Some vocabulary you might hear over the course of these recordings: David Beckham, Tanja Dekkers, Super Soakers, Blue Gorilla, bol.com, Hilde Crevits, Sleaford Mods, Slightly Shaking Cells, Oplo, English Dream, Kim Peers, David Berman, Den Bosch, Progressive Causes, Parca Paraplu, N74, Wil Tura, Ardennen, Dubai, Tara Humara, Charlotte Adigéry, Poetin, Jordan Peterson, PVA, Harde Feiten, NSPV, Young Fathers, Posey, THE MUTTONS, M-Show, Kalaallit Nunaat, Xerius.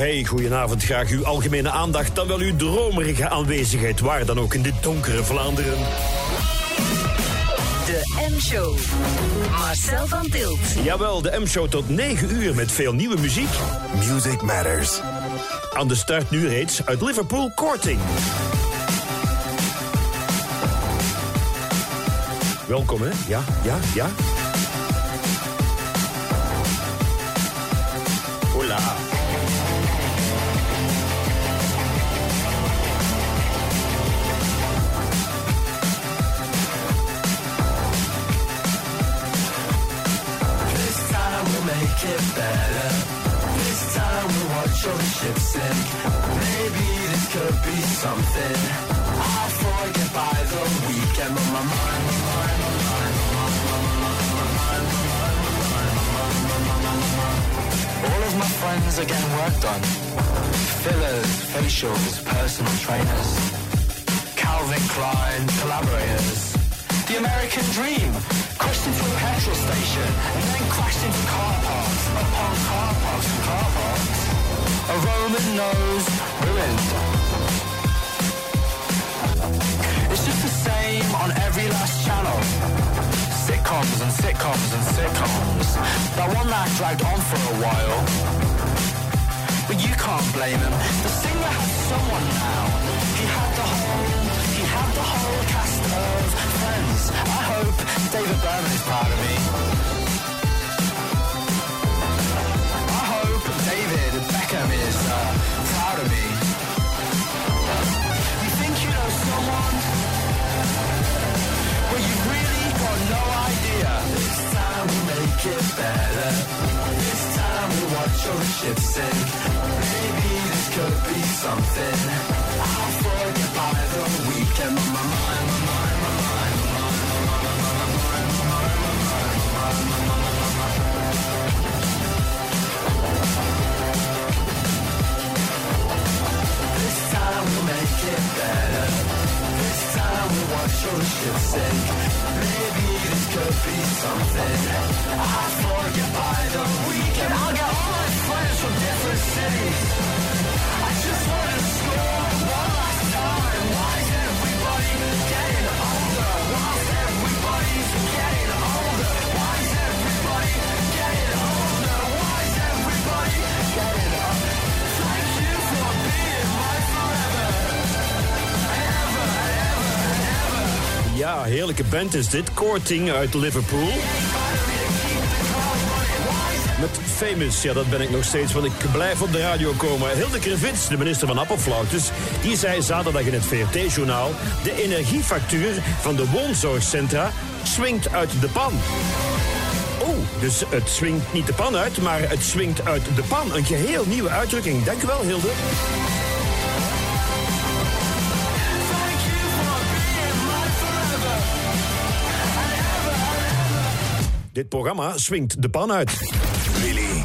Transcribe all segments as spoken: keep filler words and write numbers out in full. Hey, goedenavond. Graag uw algemene aandacht, dan wel uw dromerige aanwezigheid, waar dan ook in dit donkere Vlaanderen. De M-Show. Marcel Vanthilt. Jawel, de M-Show tot negen uur met veel nieuwe muziek. Music Matters. Aan de start nu reeds uit Liverpool, Korting. Welkom, hè? Ja, ja, ja. Hola. It better. This time we'll watch your ship sink. Maybe this could be something. I'll forget by the weekend, but my mind, my mind, my mind, my mind. All of my friends are getting worked on. Fillers, facials, personal trainers, Calvin Klein collaborators. The American dream. Crashed into a petrol station and then crashed into car parks upon car parks and car parks. A Roman nose ruined. It's just the same on every last channel. Sitcoms and sitcoms and sitcoms. That one that dragged on for a while. But you can't blame him. The singer had someone now. He had the whole, he had the whole cast of friends. I hope David Berman is proud of me. I hope David Beckham is uh, proud of me. You think you know someone? Well, you've really got no idea. This time we'll make it better. This time we'll watch your ship sink. Maybe this could be something. I'll forget by the weekend. My mind, my mind, my mind, my mind. This time we'll make it better. This time we'll watch your ship sink. Maybe this could be something. I forget by the weekend. I'll get all my friends from different cities. I just want to score one last time. Why is everybody getting older? Why is everybody getting older? Why is everybody getting older? Why is everybody getting older? Thank you for being my forever. Ever, ever, ever. Ja, heerlijke band is dit. Korting uit Liverpool. Met Famous, ja, dat ben ik nog steeds, want ik blijf op de radio komen. Hilde Crevits, de minister van Appelflautjes, die zei zaterdag in het V R T-journaal... de energiefactuur van de woonzorgcentra swingt uit de pan. Oh, dus het swingt niet de pan uit, maar het swingt uit de pan. Een geheel nieuwe uitdrukking. Dank u wel, Hilde. Dit programma swingt de pan uit. Willy.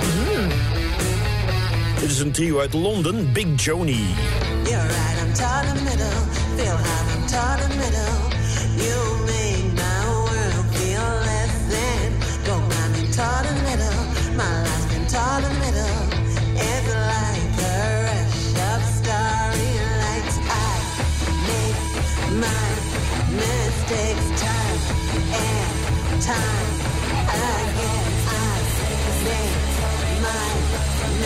Mm. Dit is een trio uit Londen, Big Joni. You're right, I'm tired of middle. Feel high, I'm tired of middle. You made my world feel less than. Don't mind me, tired of middle. My life's been tired of middle. It's like a rush-up starry lights. I make my mistakes time and time again. I make my mistakes time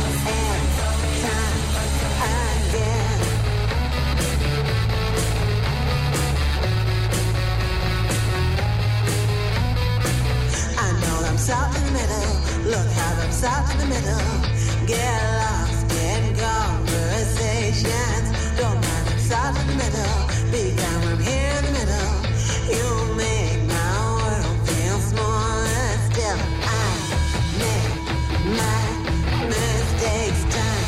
and time again. I know I'm south in the middle. Look how I'm south in the middle. Get lost in conversations. Don't mind I'm south in the middle. Big time I'm here in the middle. You make my world feel small and still. I make my mistakes time.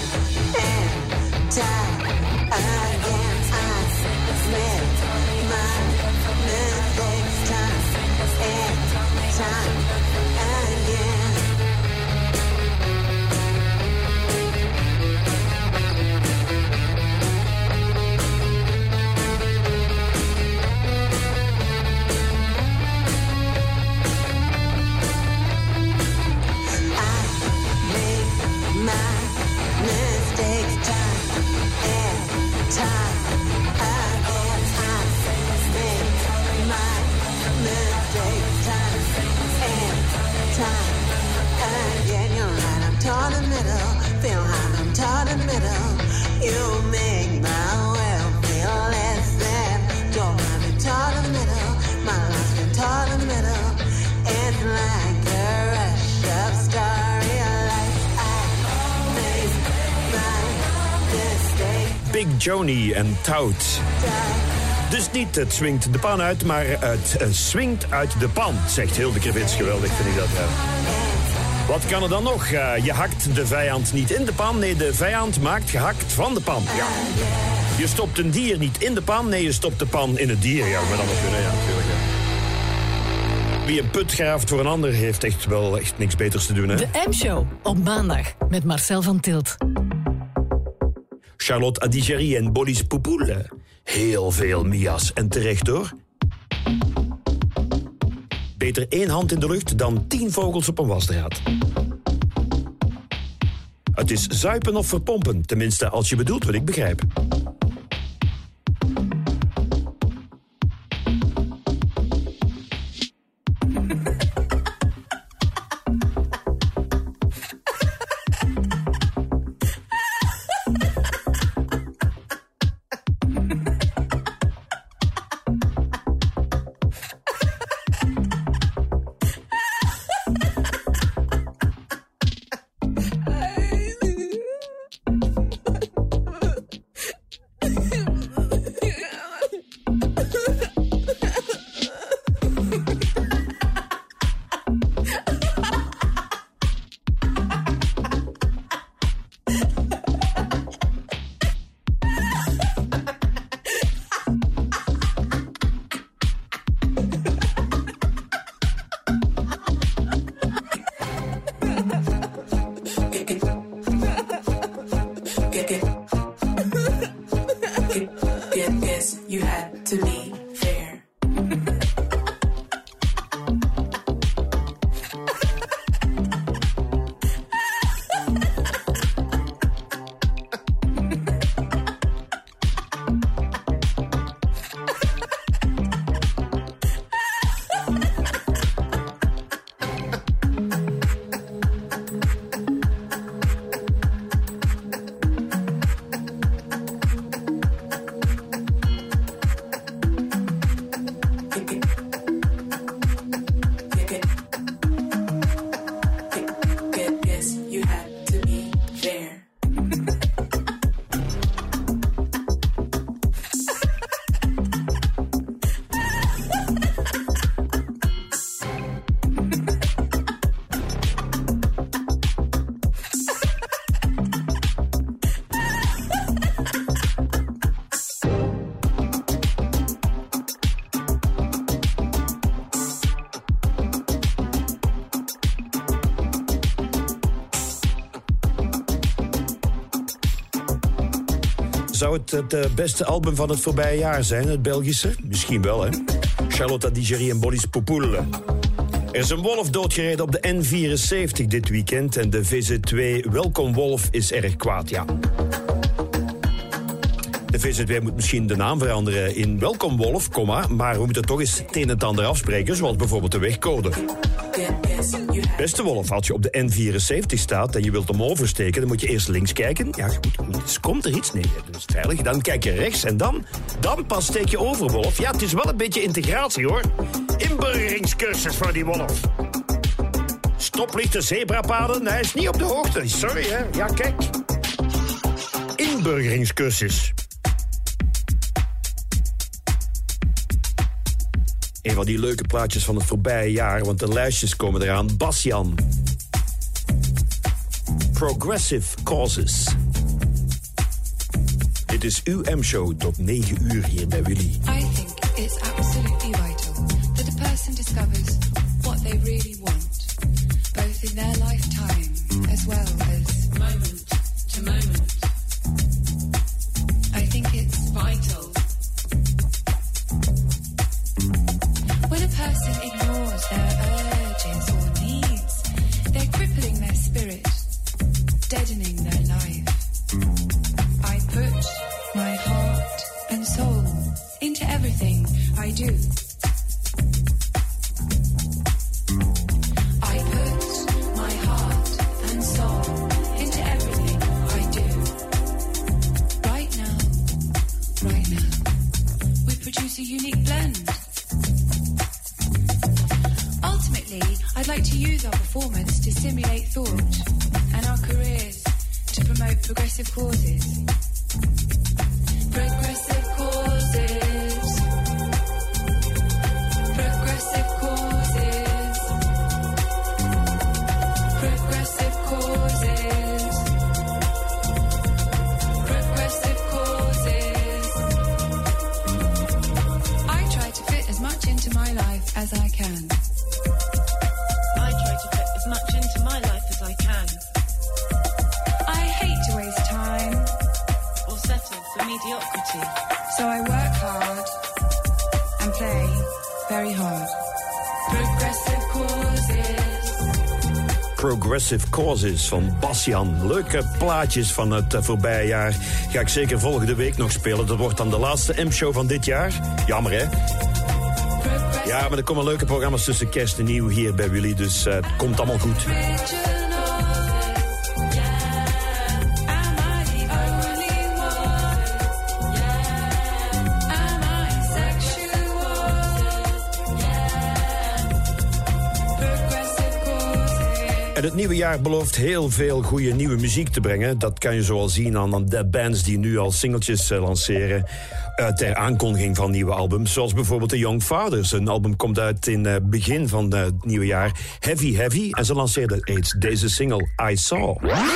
Joni en Tout. Dus niet het swingt de pan uit, maar het swingt uit de pan, zegt Hilde Crevits. Geweldig vind ik dat. Ja. Wat kan er dan nog? Uh, je hakt de vijand niet in de pan. Nee, de vijand maakt gehakt van de pan. Ja. Je stopt een dier niet in de pan. Nee, je stopt de pan in het dier. Ja, maar dat moet kunnen, ja, natuurlijk. Ja. Wie een put graaft voor een ander heeft echt wel echt niks beters te doen. Hè? De M-Show op maandag met Marcel Vanthilt. Charlotte Adigéry en Bolis Pupul. Heel veel mia's. En terecht hoor. Beter één hand in de lucht dan tien vogels op een wasdraad. Het is zuipen of verpompen. Tenminste, als je bedoelt wat ik begrijp. Zou het het beste album van het voorbije jaar zijn, het Belgische? Misschien wel, hè? Charlotte Adigéry en Bolis Pupul. Er is een wolf doodgereden op de N vierenzeventig dit weekend... en de V Z W Welkom Wolf is erg kwaad, ja. De V Z W moet misschien de naam veranderen in Welkom Wolf, comma, maar we moeten toch eens het een en het ander afspreken... zoals bijvoorbeeld de wegcode. Beste wolf, als je op de N vierenzeventig staat en je wilt hem oversteken... dan moet je eerst links kijken. Ja, goed, goed. Dus komt er iets? Nee, dat is veilig. Dan kijk je rechts en dan, dan pas steek je over, wolf. Ja, het is wel een beetje integratie, hoor. Inburgeringscursus voor die wolf. Stoplichten, zebrapaden, hij is niet op de hoogte. Sorry, hè. Ja, kijk. Inburgeringscursus. Een van die leuke plaatjes van het voorbije jaar, want de lijstjes komen eraan. Bastian. Progressive Causes. Dit is uw M-show tot negen uur hier bij Willy. I think it's absolutely vital that a person discovers what they really want, both in their lifetime as well as moment to moment. I think it's vital. When a person ignores their urges or needs, they're crippling their spirit, deadening their life. I put my heart and soul into everything I do. I put my heart and soul into everything I do. Right now, right now, we produce a unique blend. I'd like to use our performance to stimulate thought and our careers to promote progressive causes. So I work hard and play very hard. Progressive Causes. Progressive Causes van Bastian. Leuke plaatjes van het voorbije jaar. Ga ik zeker volgende week nog spelen. Dat wordt dan de laatste M-show van dit jaar. Jammer, hè? Ja, maar er komen leuke programma's tussen kerst en nieuw hier bij Willy. Dus uh, het komt allemaal goed. En het nieuwe jaar belooft heel veel goede nieuwe muziek te brengen. Dat kan je zoal zien aan de bands die nu al singeltjes uh, lanceren... Uh, ter aankondiging van nieuwe albums. Zoals bijvoorbeeld de Young Fathers. Een album komt uit in het uh, begin van uh, het nieuwe jaar. Heavy Heavy. En ze lanceerden eens deze single I Saw. Really?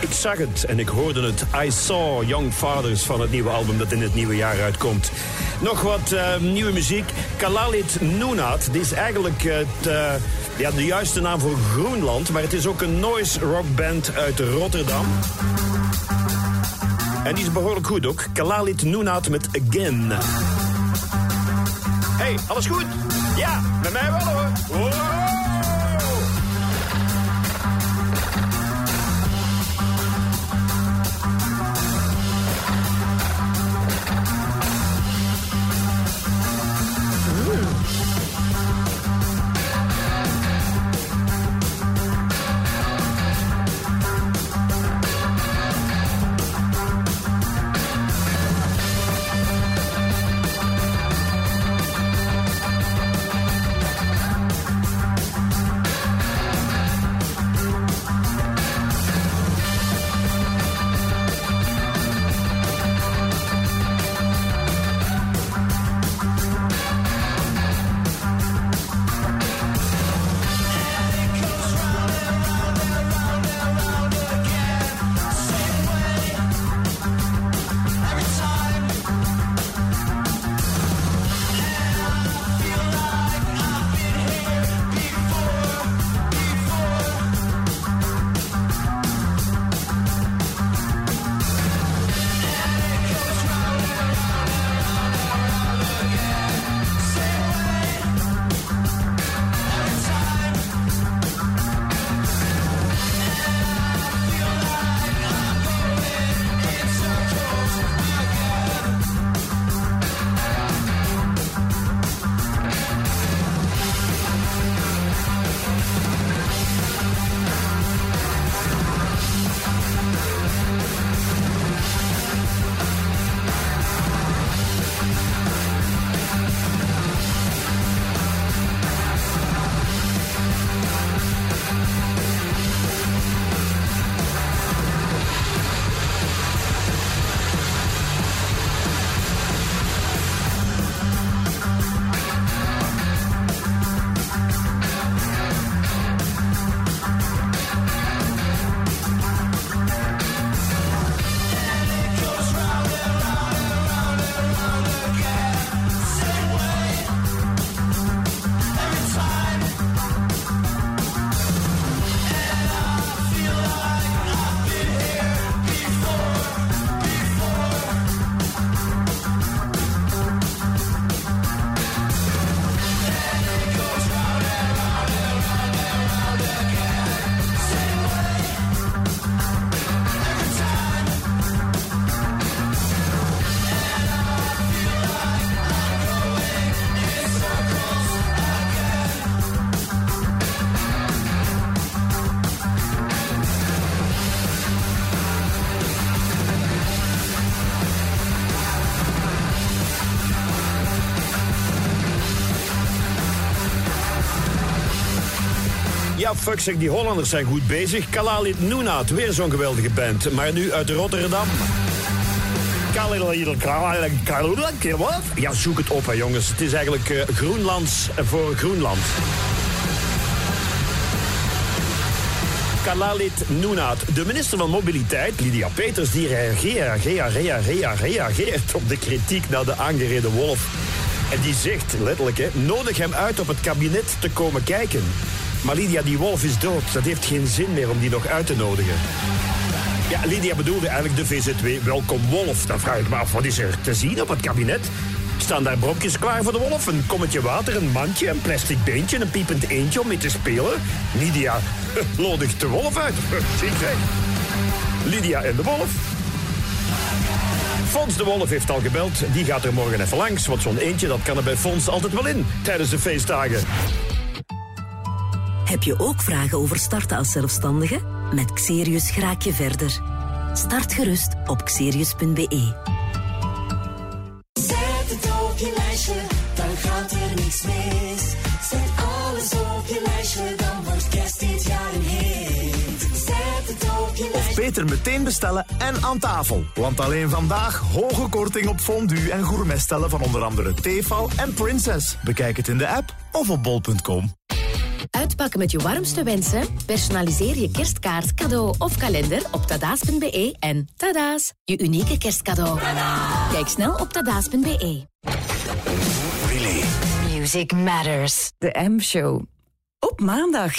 Ik zag het en ik hoorde het. I Saw, Young Fathers van het nieuwe album dat in het nieuwe jaar uitkomt. Nog wat uh, nieuwe muziek. Kalaallit Nunaat. Dit is eigenlijk het, uh, ja, de juiste naam voor Groenland. Maar het is ook een noise rockband uit Rotterdam. En die is behoorlijk goed ook. Kalaallit Nunaat met Again. Hey, alles goed? Ja, met mij wel hoor. Wow. ja, fuck zeg, die Hollanders zijn goed bezig. Kalaallit Nunaat, weer zo'n geweldige band. Maar nu uit Rotterdam. Ja, zoek het op, hè, jongens. Het is eigenlijk uh, Groenlands voor Groenland. Kalaallit Nunaat. De minister van Mobiliteit, Lydia Peters, die reageert, reageert, reageert, reageert op de kritiek naar de aangereden wolf. En die zegt, letterlijk, hè, nodig hem uit op het kabinet te komen kijken. Maar Lydia, die wolf is dood. Dat heeft geen zin meer om die nog uit te nodigen. Ja, Lydia bedoelde eigenlijk de V Z W Welkom Wolf. Dan vraag ik me af, wat is er te zien op het kabinet? Staan daar brokjes klaar voor de wolf? Een kommetje water, een mandje, een plastic beentje... een piepend eendje om mee te spelen? Lydia, nodig de wolf uit. Zie je? Lydia en de wolf. Fons de Wolf heeft al gebeld. Die gaat er morgen even langs, want zo'n eentje dat kan er bij Fons altijd wel in tijdens de feestdagen. Heb je ook vragen over starten als zelfstandige? Met Xerius raak je verder. Start gerust op xerius punt be. Zet het op je lijstje, dan gaat er niks mis. Zet alles op je lijstje, dan wordt kerst dit jaar een hit. Zet het op je lijstje. Of beter meteen bestellen en aan tafel. Want alleen vandaag hoge korting op fondue en gourmetstellen van onder andere Tefal en Princess. Bekijk het in de app of op bol punt com. Uitpakken met je warmste wensen? Personaliseer je kerstkaart, cadeau of kalender op tadaas punt be en tadaas, je unieke kerstcadeau. Tadaa! Kijk snel op tadaas punt be. Really? Music Matters. De M-Show. Op maandag.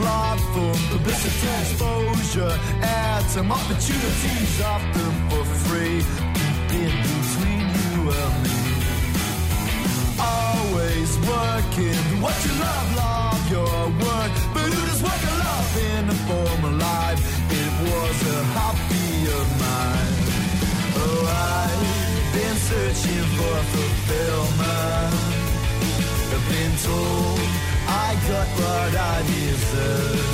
Platform, publicity, exposure, ads, some opportunities, often for free, in between you and me. Always working, what you love, love your work, but who does work and love in the former life? It was a hobby of mine. Oh, I've been searching for fulfillment, I've been told I got what I deserve.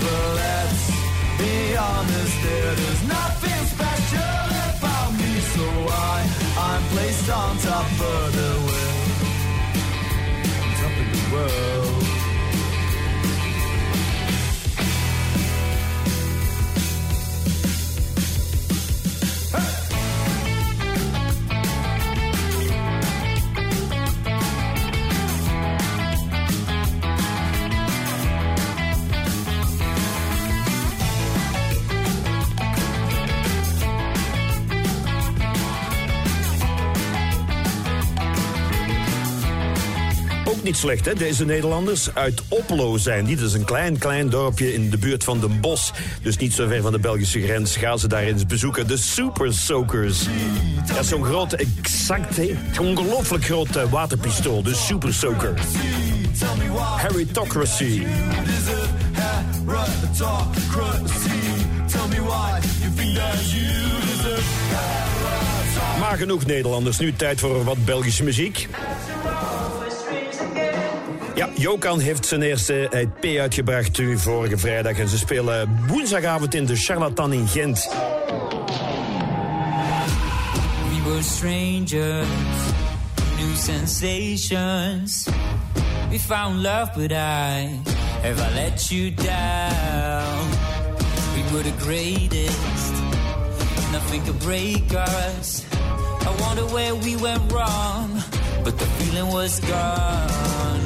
But let's be honest, there's nothing special about me, so I, I'm placed on top of the world. Top of the world. ook niet slecht, hè? Deze Nederlanders uit Oplo zijn die. Dat is een klein, klein dorpje in de buurt van Den Bosch. Dus niet zo ver van de Belgische grens. Gaan ze daar eens bezoeken. De Super Soakers. Dat is zo'n groot, exact, ongelooflijk groot waterpistool. De Super Soaker. Heritocracy. Maar genoeg Nederlanders, nu tijd voor wat Belgische muziek. Ja, Jokan heeft zijn eerste E P uitgebracht nu vorige vrijdag en ze spelen woensdagavond in de Charlatan in Gent. We were strangers, new sensations. We found love, but I have I let you down. We were the greatest, nothing could break us. I wonder where we went wrong, but the feeling was gone.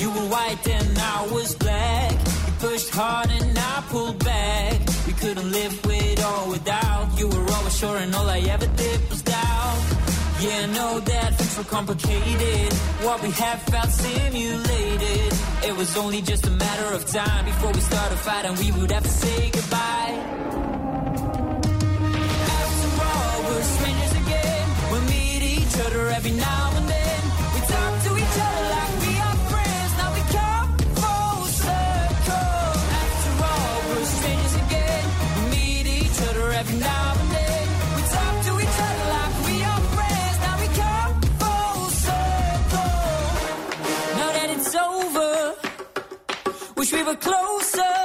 You were white and I was black. You pushed hard and I pulled back. We couldn't live with or without. You were always sure and all I ever did was doubt. Yeah, no, that things were complicated. What we had felt simulated. It was only just a matter of time before we started fighting. We would have to say goodbye. After all, we're strangers again. We meet each other every now and then. We talk to each other like we are friends. Now we come full circle. After all, we're strangers again. We meet each other every now and then. We talk to each other like we are friends. Now we come full circle. Now that it's over, wish we were closer.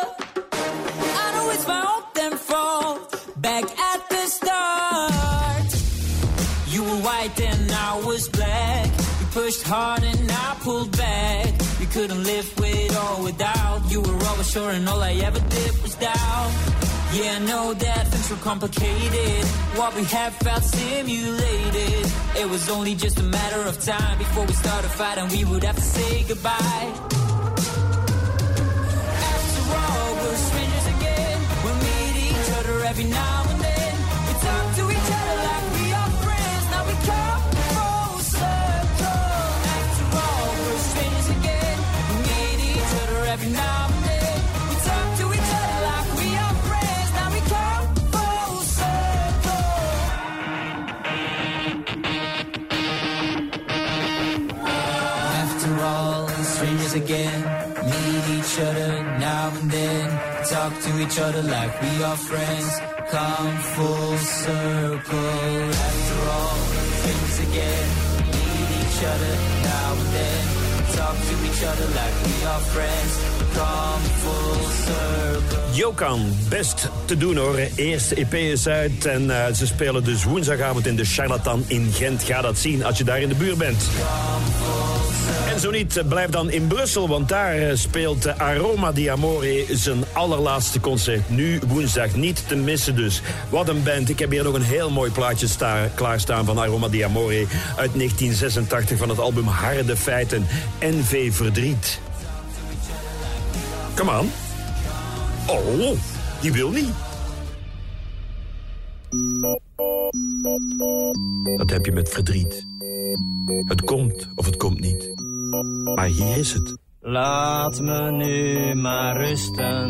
I know it's my own damn fault. Back at the start, you were white and I was black. Pushed hard and I pulled back. You couldn't live with or without. You were always sure and all I ever did was doubt. Yeah, I know that things were complicated. What we had felt simulated. It was only just a matter of time before we started fighting. We would have to say goodbye. After all, we're strangers again. We'll meet each other every now and then. We talk to each other like we are friends. Now we come closer. Every now and then, we talk to each other like we are friends. Now we come full circle. After all, strangers again, meet each other now and then. Talk to each other like we are friends. Come full circle. After all, strangers again, meet each other now and then. Talk to each other like we are friends. Come full circle. Jokan, best te doen hoor. Eerste E P is uit en uh, ze spelen dus woensdagavond in de Charlatan in Gent. Ga dat zien als je daar in de buurt bent. En zo niet, blijf dan in Brussel, want daar uh, speelt uh, Aroma di Amore zijn allerlaatste concert. Nu woensdag, niet te missen dus. Wat een band. Ik heb hier nog een heel mooi plaatje sta- klaarstaan van Aroma di Amore uit negentien zesentachtig van het album Harde Feiten. N V Verdriet. Come on. Oh, die wil niet. Wat heb je met verdriet? Het komt of het komt niet. Maar hier is het. Laat me nu maar rusten.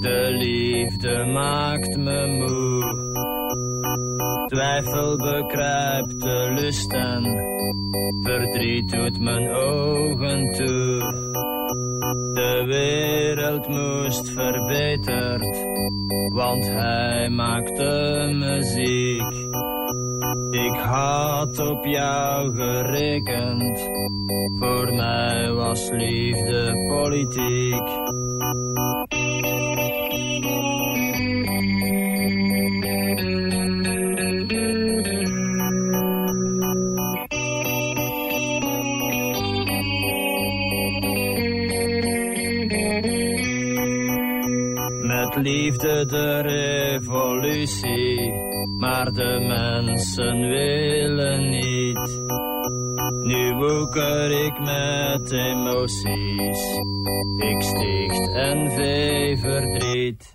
De liefde maakt me moe. Twijfel bekruipt de lusten. Verdriet doet mijn ogen toe. De wereld moest verbeterd, want hij maakte me ziek. Ik had op jou gerekend. Voor mij was liefde politiek. Liefde de revolutie, maar de mensen willen niet. Nu woeker ik met emoties, ik sticht N V Verdriet.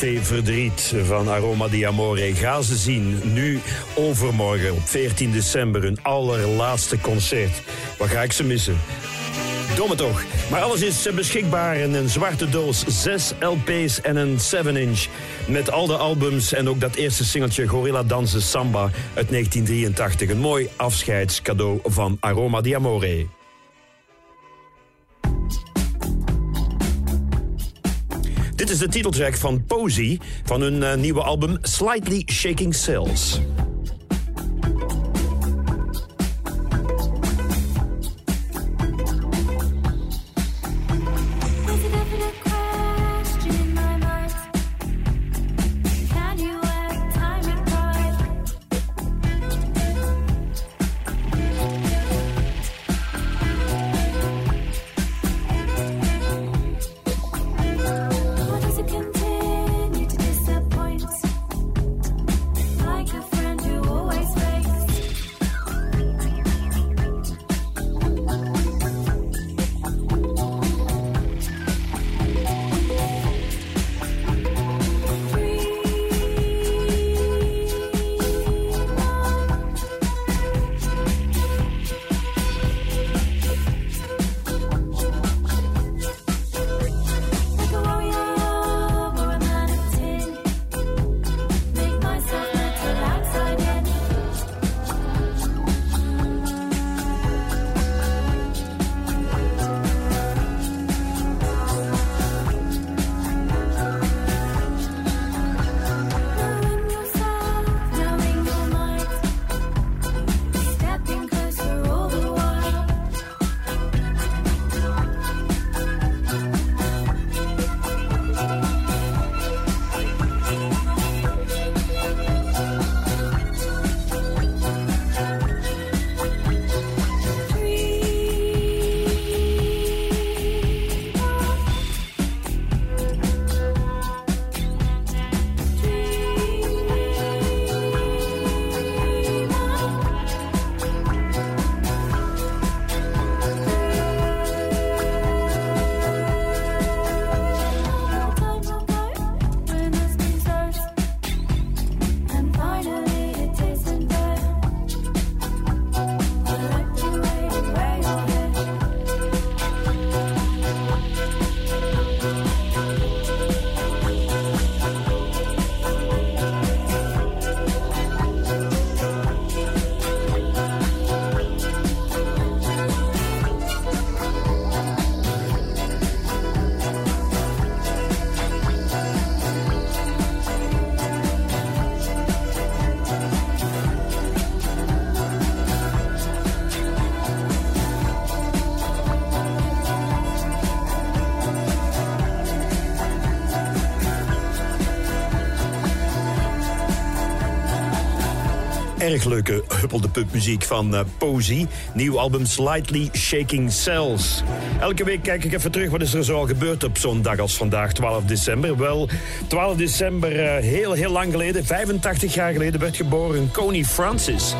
Café Verdriet van Aroma di Amore. Ga ze zien, nu overmorgen op veertien december, hun allerlaatste concert. Wat ga ik ze missen? Domme toch. Maar alles is beschikbaar in een zwarte doos, zes L P's en een seven inch. Met al de albums en ook dat eerste singeltje Gorilla Dansen Samba uit negentien drieëntachtig. Een mooi afscheidscadeau van Aroma di Amore. Dit is de titeltrack van Posey van hun uh, nieuwe album Slightly Shaking Cells. Erg leuke huppelde-pupmuziek van uh, Posey. Nieuw album Slightly Shaking Cells. Elke week kijk ik even terug wat is er zo al gebeurd op zo'n dag als vandaag, twaalf december. Wel, twaalf december, uh, heel, heel lang geleden, vijfentachtig jaar geleden, werd geboren Connie Francis.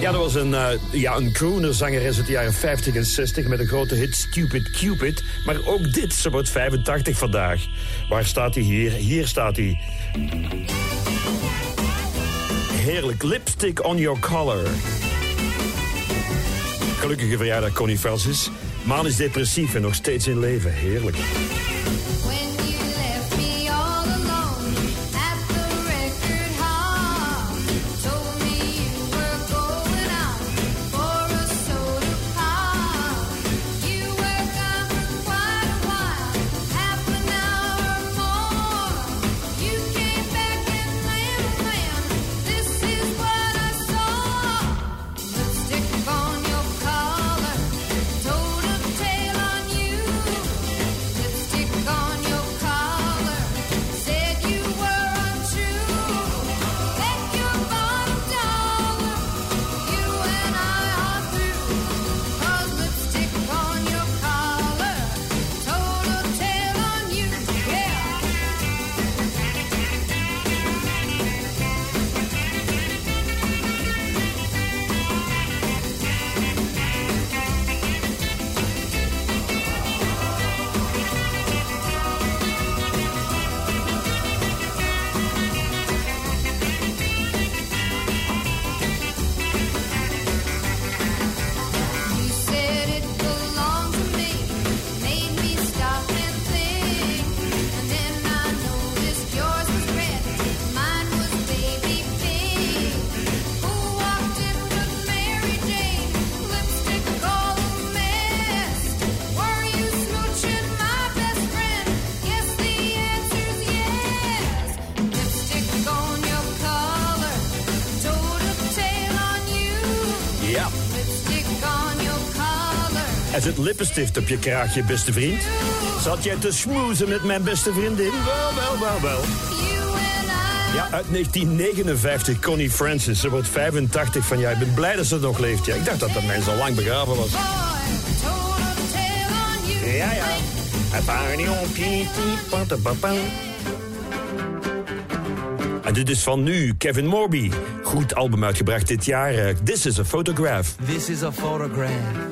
Ja, dat was een, uh, ja, een croonerzangeres uit de jaren vijftig en zestig met een grote hit Stupid Cupid. Maar ook dit, ze wordt vijfentachtig vandaag. Waar staat hij hier? Hier staat hij. Heerlijk, Lipstick on Your Color. Gelukkige verjaardag, Connie Francis. Maan is depressief en nog steeds in leven. Heerlijk. Gone. Er zit lippenstift op je kraagje, beste vriend. Zat jij te schmoezen met mijn beste vriendin? Wel, wel, wel, wel. Ja, uit negentien negenenvijftig, Connie Francis. Ze wordt vijfentachtig van jaar. Ik ben blij dat ze nog leeft. Ja, ik dacht dat dat mens al lang begraven was. Ja, ja. En dit is van nu, Kevin Morby. Goed album uitgebracht dit jaar. This is a photograph. This is a photograph.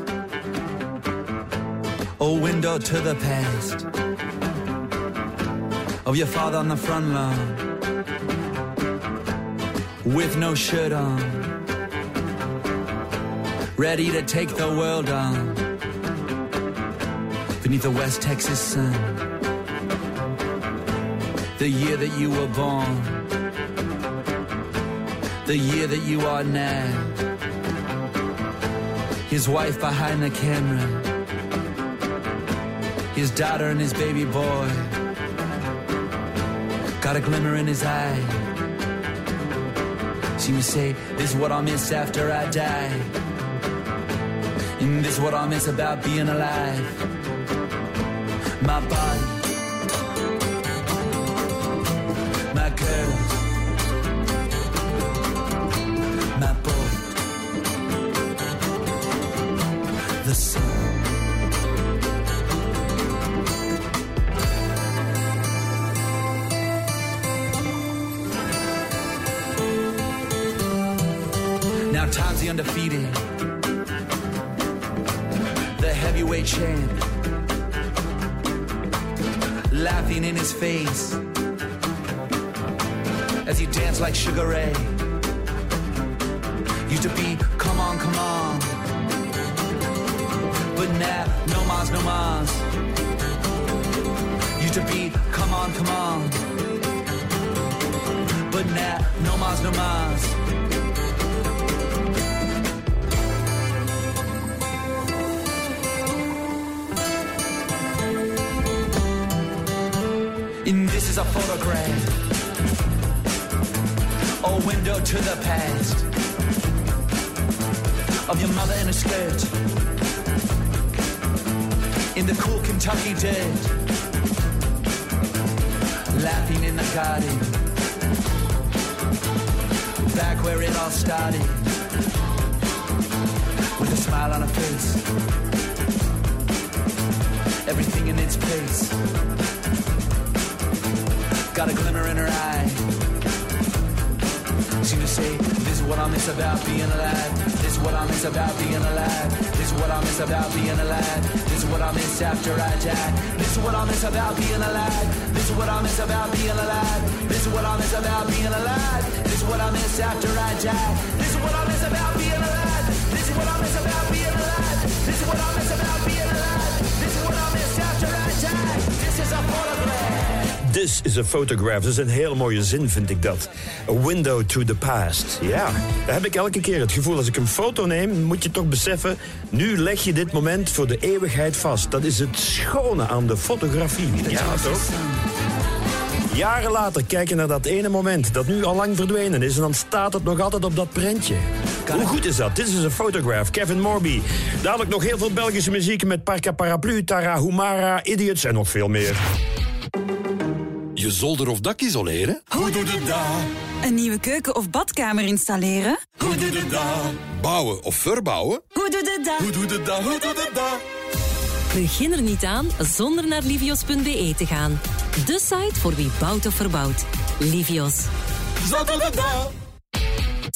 A window to the past of your father on the front lawn with no shirt on, ready to take the world on beneath the West Texas sun. The year that you were born, the year that you are now. His wife behind the camera, his daughter and his baby boy, got a glimmer in his eye. She would say, this is what I'll miss after I die, and this is what I'll miss about being alive. My body, my girls, my boy, the sun. Time's the undefeated, the heavyweight champ, laughing in his face as you dance like Sugar Ray. Used to be, come on, come on, but now, no mas, no mas. Used to be, come on, come on, but now, no mas, no mas. This is a photograph, a window to the past, of your mother in a skirt, in the cool Kentucky dirt, laughing in the garden, back where it all started, with a smile on her face, everything in its place. Got a glimmer in her eye. She would say, this is what I miss about being alive. This is what I miss about being alive. This is what I miss about being alive. This is what I miss after I die. This is what I miss about being alive. This is what I miss about being alive. This is what I miss about being alive. This is what I miss after I die. This is what I miss about being alive. This is what I miss about being alive. This is what I miss about being alive. This is what I miss after I die. This is a photograph. This is a photograph. Dat is een heel mooie zin, vind ik dat. A window to the past. Ja, daar heb ik elke keer het gevoel. Als ik een foto neem, moet je toch beseffen... nu leg je dit moment voor de eeuwigheid vast. Dat is het schone aan de fotografie. Ja, toch? Jaren later kijken naar dat ene moment... dat nu al lang verdwenen is... en dan staat het nog altijd op dat prentje. Hoe goed is dat? Dit is een photograph. Kevin Morby. Dadelijk nog heel veel Belgische muziek... met Parca Paraplu, Tara Humara, Idiots en nog veel meer. Je zolder of dak isoleren? Hoe doe je dat? Een nieuwe keuken of badkamer installeren? Hoe doe je dat? Bouwen of verbouwen? Hoe doe je dat? Hoe doe je dat? Hoe doe je dat? Begin er niet aan zonder naar livios punt b e te gaan. De site voor wie bouwt of verbouwt. Livios. Zo doe je dat.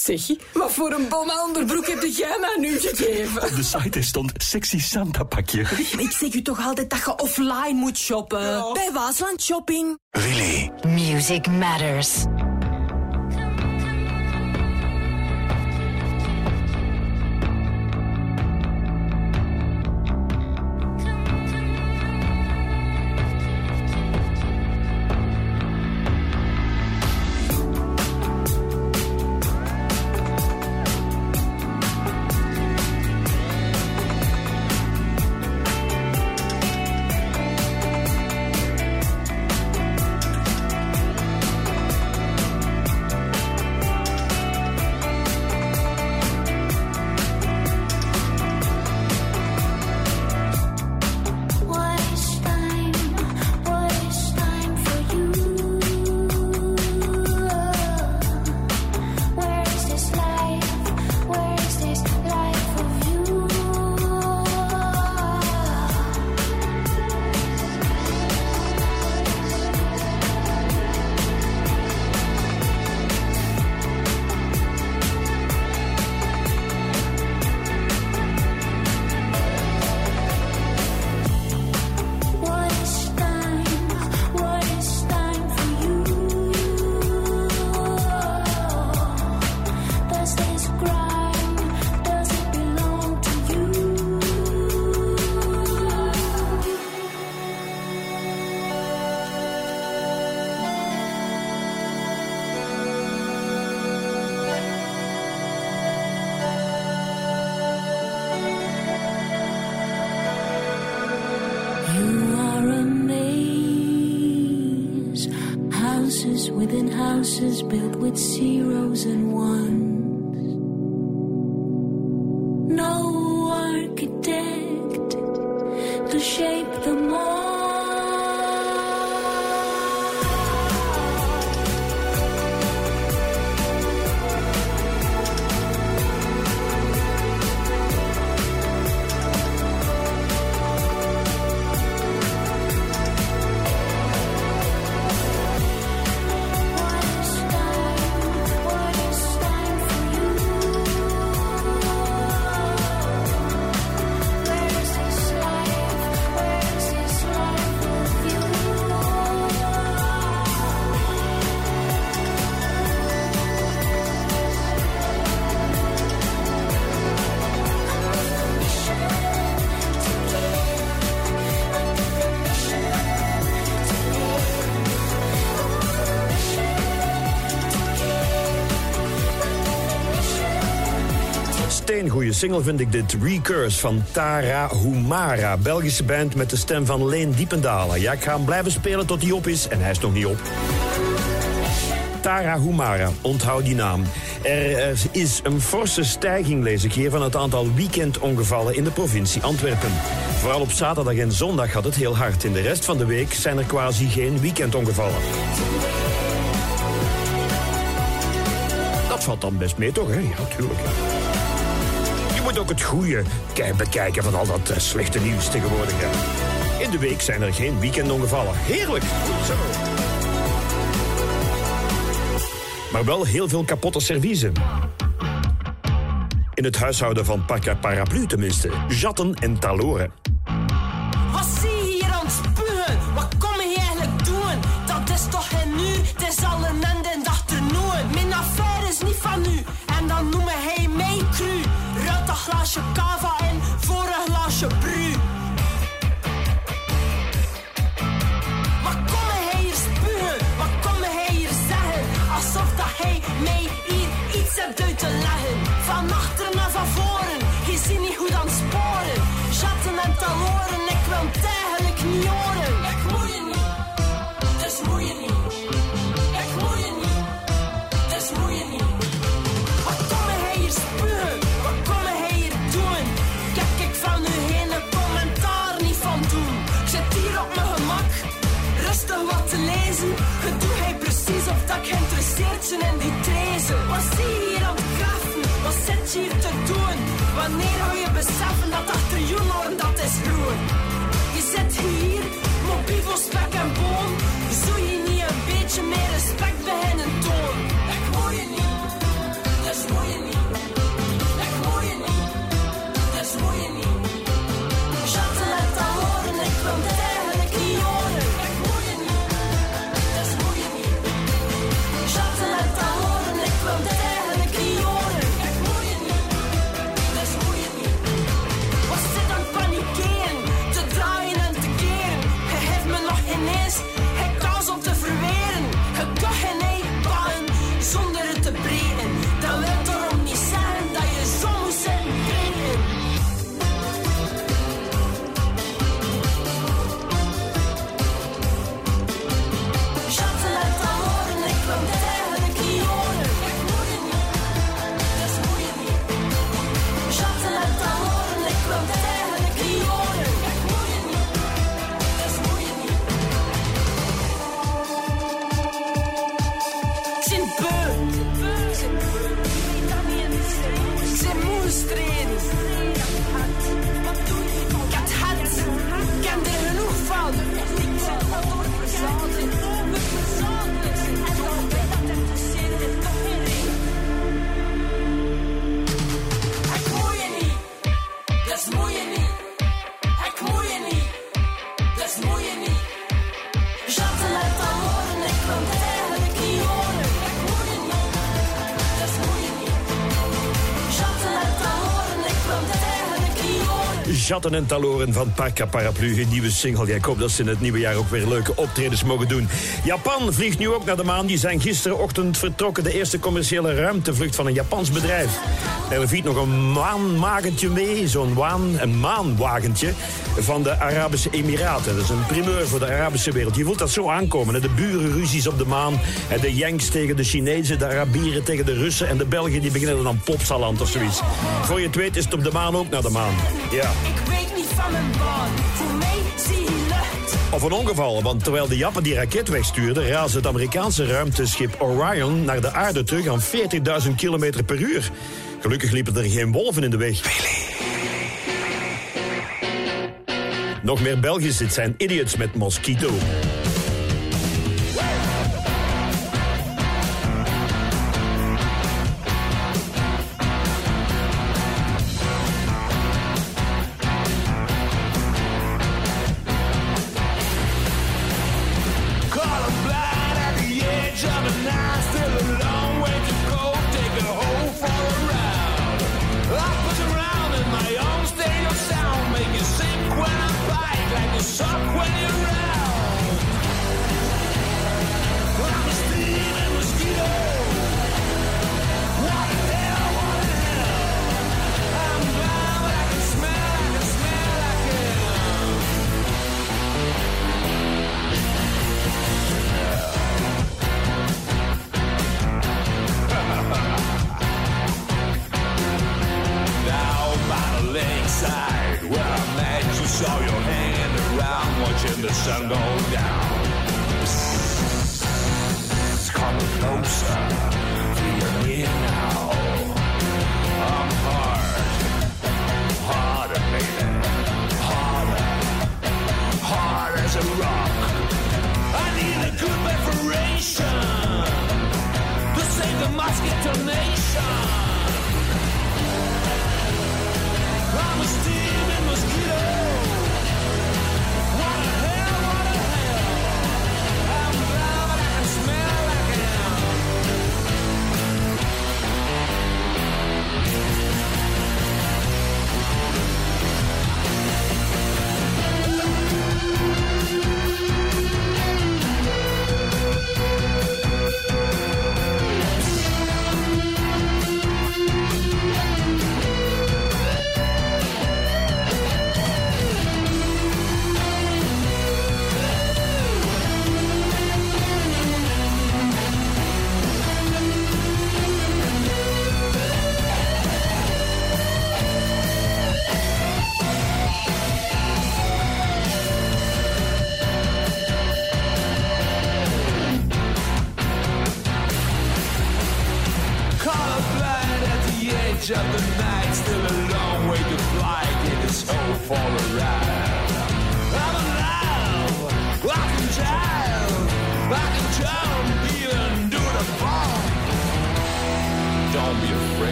Zeg, wat voor een bomma onderbroek heb jij mij nu gegeven? Op de site stond sexy Santa pakje. Ik zeg u toch altijd dat je offline moet shoppen. Ja. Bij Waasland Shopping. Willy. Music Matters. houses within houses built with zeros and ones. No architect to shape them all. Een goede single vind ik dit, Recurse van Tara Humara. Belgische band met de stem van Leen Diependalen. Ja, ik ga hem blijven spelen tot hij op is. En hij is nog niet op. Tara Humara, onthoud die naam. Er, er is een forse stijging, lees ik hier, van het aantal weekendongevallen in de provincie Antwerpen. Vooral op zaterdag en zondag gaat het heel hard. In de rest van de week zijn er quasi geen weekendongevallen. Dat valt dan best mee, toch? Hè? Ja, tuurlijk. Je moet ook het goede bekijken van al dat slechte nieuws tegenwoordig. In de week zijn er geen weekendongevallen. Heerlijk! Zo. Maar wel heel veel kapotte serviezen. In het huishouden van Parca Paraplu tenminste. Jatten en taloren. Wat zie je hier aan het spugen? Wat kom je eigenlijk doen? Dat is toch en nu? Het is al een end en dag te noemen. Mijn affaire is niet van nu. En dan noemen hij mij cru. Ruilt een glaasje cava in voor een glaasje bru. Wat kon hij hier spugen? Wat kon hij hier zeggen? Alsof dat hij mij hier iets hebt uit te leggen. Van achteren en van voren, je ziet niet goed aan sporen. Jatten en taloren, ik wil het eigenlijk niet horen. Ik moet je niet, dus moet je niet. Ik moet je niet, dus moet je niet. Spugen, wat kom hij hier doen? Kijk, ik van nu heen een commentaar niet van doen. Ik zit hier op mijn gemak, rustig wat te lezen. Gedoe hij precies of dat ik geïnteresseerd ben in die trezen. Wat zie je hier aan het graven? Wat zit je hier te doen? Wanneer wil je beseffen dat achter je horen dat is roer? Je zit hier, mobiel voor spek en boon. Zou je niet een beetje meer respect bij hen en toon? Ik hoor je niet, dus moet je niet. Jatten en Taloren van Parca Paraplu. Een nieuwe single. Ja, ik hoop dat ze in het nieuwe jaar ook weer leuke optredens mogen doen. Japan vliegt nu ook naar de maan. Die zijn gisterenochtend vertrokken. De eerste commerciële ruimtevlucht van een Japans bedrijf. Er vliegt nog een maanwagentje mee. Zo'n waan, een maanwagentje van de Arabische Emiraten. Dat is een primeur voor de Arabische wereld. Je voelt dat zo aankomen. Hè? De burenruzies op de maan. En de Yanks tegen de Chinezen. De Arabieren tegen de Russen. En de Belgen die beginnen dan Popsaland of zoiets. Voor je het weet is het op de maan ook naar de maan. Ja. Ik weet niet van een baan, voor mij zie je lucht. Of een ongeval, want terwijl de Jappen die raket wegstuurden, raasde het Amerikaanse ruimteschip Orion naar de aarde terug aan veertigduizend kilometer per uur. Gelukkig liepen er geen wolven in de weg. Willy. Nog meer Belgisch, dit zijn Idiots met Mosquito.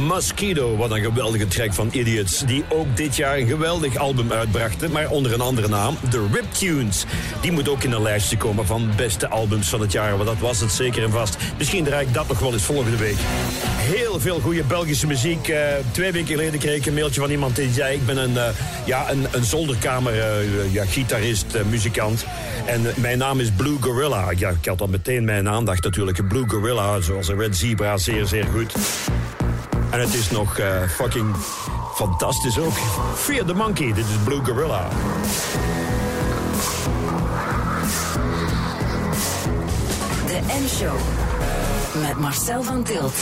Mosquito, wat een geweldige track van Idiots, die ook dit jaar een geweldig album uitbrachten, maar onder een andere naam, de Rip Tunes. Die moet ook in een lijstje komen van beste albums van het jaar, want dat was het zeker en vast. Misschien draai ik dat nog wel eens volgende week. Heel veel goede Belgische muziek. Uh, twee weken geleden kreeg ik een mailtje van iemand die zei, ik ben een, uh, ja, een, een zolderkamer, uh, ja, gitarist, uh, muzikant. En uh, mijn naam is Blue Gorilla. Ja, ik had al meteen mijn aandacht natuurlijk. Blue Gorilla, zoals een Red Zebra, zeer, zeer goed. En het is nog uh, fucking fantastisch ook. Fear the Monkey, dit is Blue Gorilla. De M-Show met Marcel Vanthilt.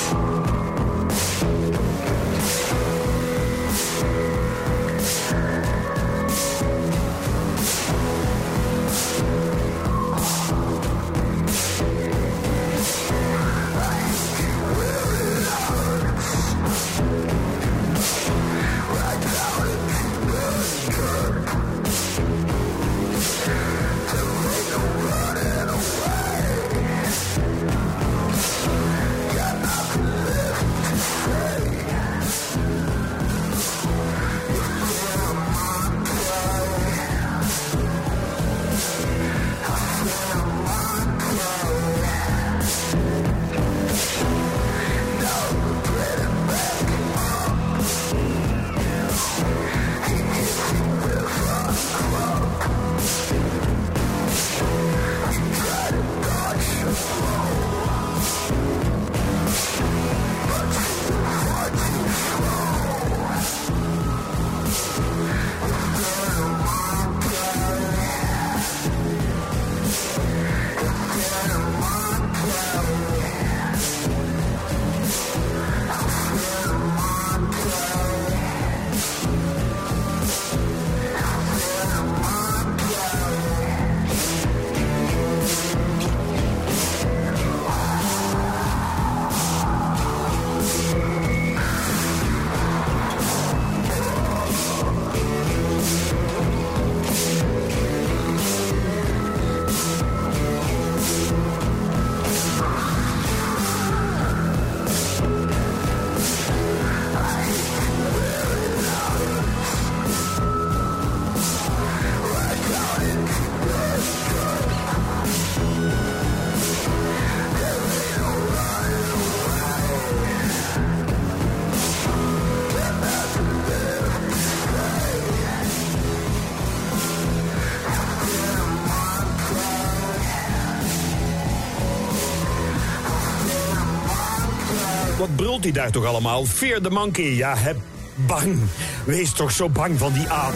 Wat brult die daar toch allemaal? Fear the monkey. Ja, heb bang. Wees toch zo bang van die aap.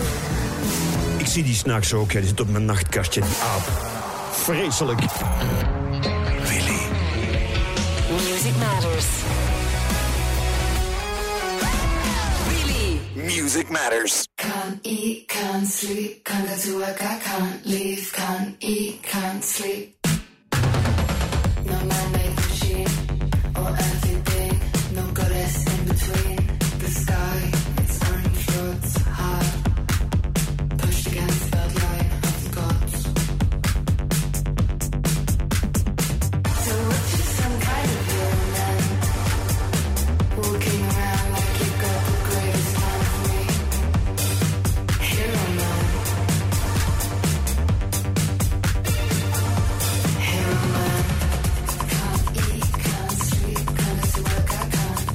Ik zie die s'nachts ook. Hij zit op mijn nachtkastje, die aap. Vreselijk. Willy. Music Matters. Willy. Music Matters. Can't eat, can't sleep. Can't go to work, I can't leave. Can't eat, can't sleep. No man-made machine or anything. In between the sky, its orange roads high, pushed against the bloodline of the gods. So it's just some kind of young man walking around like you've got the greatest plan for me. Hero man, hero man. Can't eat, can't sleep, can't go to work, I can't.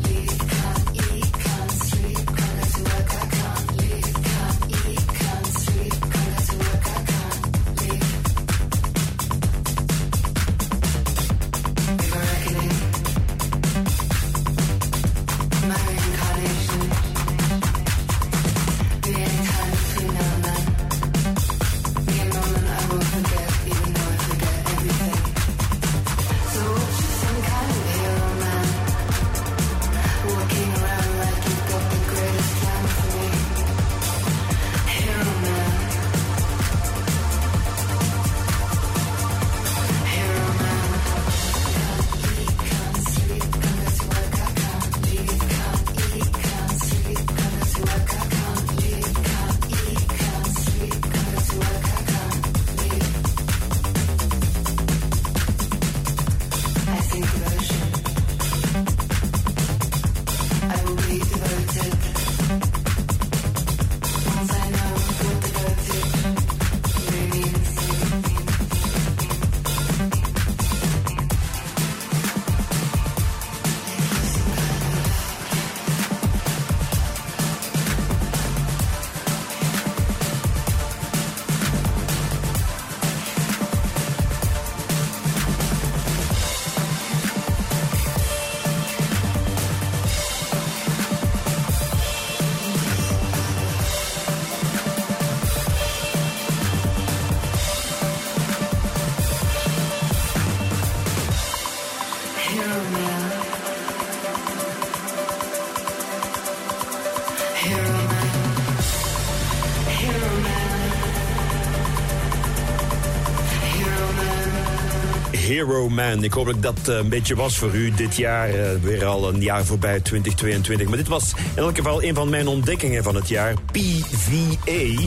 Hero Man. Ik hoop dat dat een beetje was voor u dit jaar. Weer al een jaar voorbij, twintig tweeëntwintig. Maar dit was in elk geval een van mijn ontdekkingen van het jaar. P V A.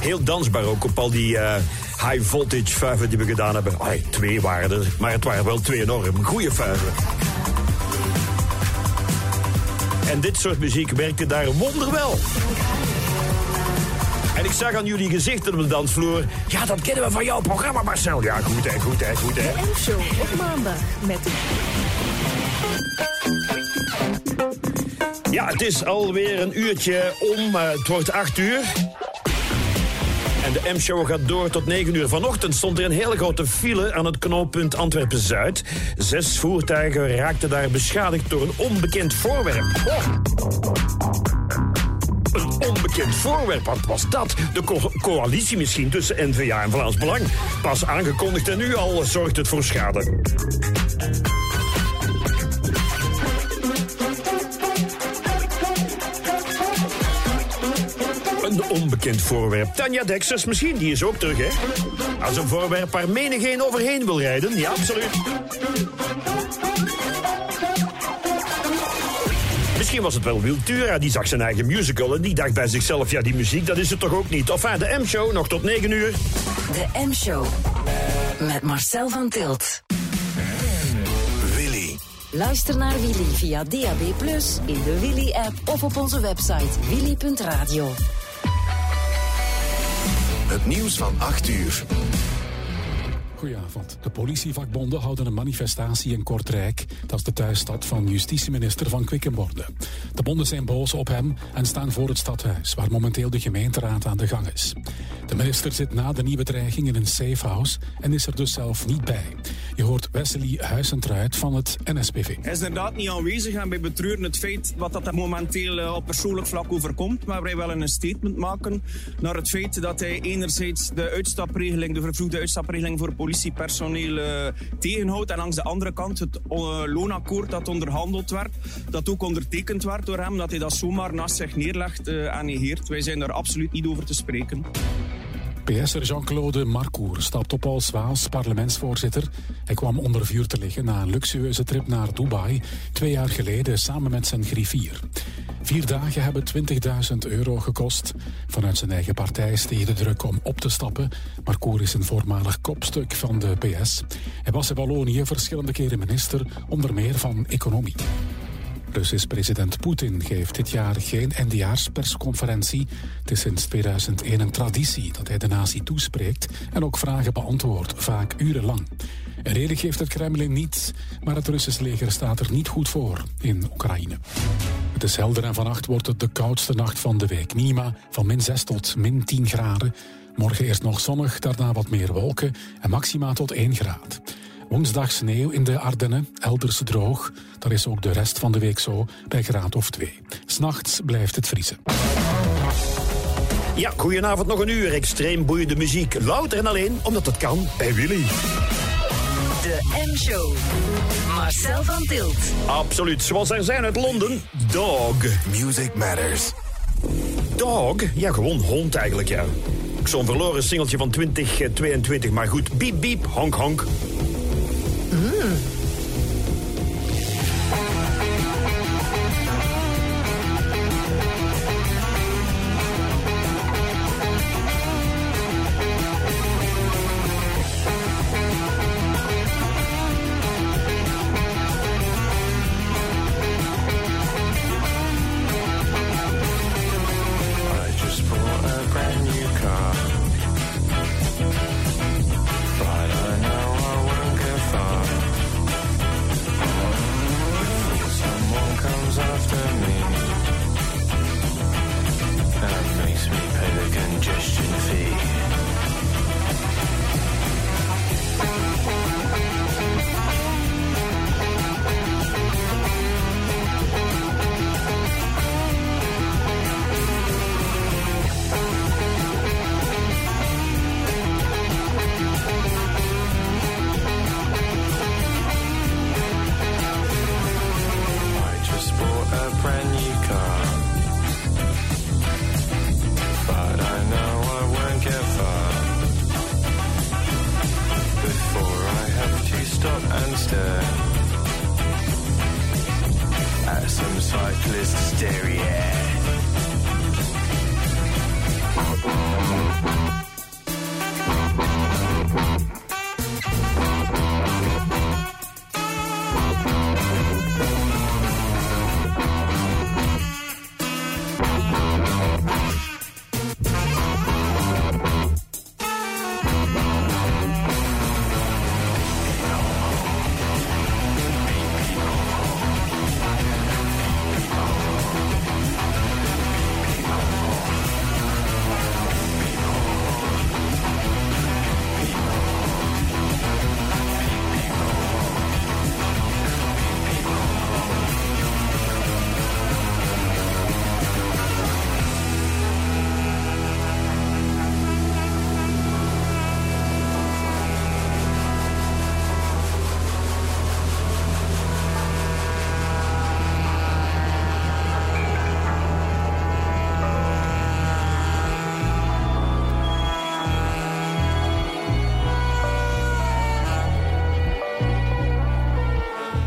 Heel dansbaar ook op al die uh, high-voltage vuiven die we gedaan hebben. Ay, twee waren er, maar het waren wel twee enorm goede vuiven. En dit soort muziek werkte daar wonderwel. En ik zag aan jullie gezichten op de dansvloer. Ja, dat kennen we van jouw programma, Marcel. Ja, goed hè, goed hè, goed hè. De M-Show op maandag met u. Ja, het is alweer een uurtje om. Uh, het wordt acht uur. En de M-Show gaat door tot negen uur. Vanochtend stond er een hele grote file aan het knooppunt Antwerpen-Zuid. Zes voertuigen raakten daar beschadigd door een onbekend voorwerp. Oh. Een onbekend voorwerp, wat was dat? De co- coalitie misschien tussen N V A en Vlaams Belang. Pas aangekondigd en nu al zorgt het voor schade. Een onbekend voorwerp. Tanja Dekkers misschien, die is ook terug, hè? Als een voorwerp waar menigeen overheen wil rijden, ja, absoluut. Misschien was het wel Wil Tura, die zag zijn eigen musical en die dacht bij zichzelf, ja, die muziek, dat is het toch ook niet. Of enfin, de M-Show, nog tot negen uur. De M-Show, met Marcel Vanthilt. Willy. Luister naar Willy via D A B plus, in de Willy-app of op onze website willy punt radio. Het nieuws van acht uur. Goedenavond. De politievakbonden houden een manifestatie in Kortrijk. Dat is de thuisstad van justitieminister Van Quickenborne. De bonden zijn boos op hem en staan voor het stadhuis, waar momenteel de gemeenteraad aan de gang is. De minister zit na de nieuwe dreiging in een safe house en is er dus zelf niet bij. Je hoort Wesley Huysentruid van het N S P V. Hij is inderdaad niet aanwezig en wij betreuren het feit wat dat momenteel op persoonlijk vlak overkomt. Maar wij willen een statement maken naar het feit dat hij enerzijds de uitstapregeling, de vervroegde uitstapregeling voor politiepersoneel uh, tegenhoudt. En langs de andere kant het uh, loonakkoord dat onderhandeld werd, dat ook ondertekend werd door hem, dat hij dat zomaar naast zich neerlegt uh, en negeert. Wij zijn daar absoluut niet over te spreken. P S'er Jean-Claude Marcour stapt op als Waals parlementsvoorzitter. Hij kwam onder vuur te liggen na een luxueuze trip naar Dubai twee jaar geleden samen met zijn griffier. Vier dagen hebben twintigduizend euro gekost. Vanuit zijn eigen partij steeg de druk om op te stappen. Marcour is een voormalig kopstuk van de P S. Hij was in Wallonië verschillende keren minister, onder meer van Economie. Russisch president Poetin geeft dit jaar geen eindejaarspersconferentie. Het is sinds tweeduizend één een traditie dat hij de natie toespreekt en ook vragen beantwoordt, vaak urenlang. Een reden geeft het Kremlin niet, maar het Russisch leger staat er niet goed voor in Oekraïne. Het is helder en vannacht wordt het de koudste nacht van de week. Minima van min zes tot min tien graden. Morgen eerst nog zonnig, daarna wat meer wolken en maxima tot één graad. Woensdag sneeuw in de Ardennen, elders droog. Dat is ook de rest van de week zo, bij graad of twee. 'S Nachts blijft het vriezen. Ja, goedenavond, nog een uur. Extreem boeiende muziek. Louter en alleen, omdat het kan, bij Willy. De M-Show. Marcel Vanthilt. Absoluut, zoals er zijn uit Londen. Dog. Music Matters. Dog? Ja, gewoon hond eigenlijk, ja. Zo'n verloren singeltje van twintig tweeëntwintig, maar goed. Biep, biep, honk, honk. Mm.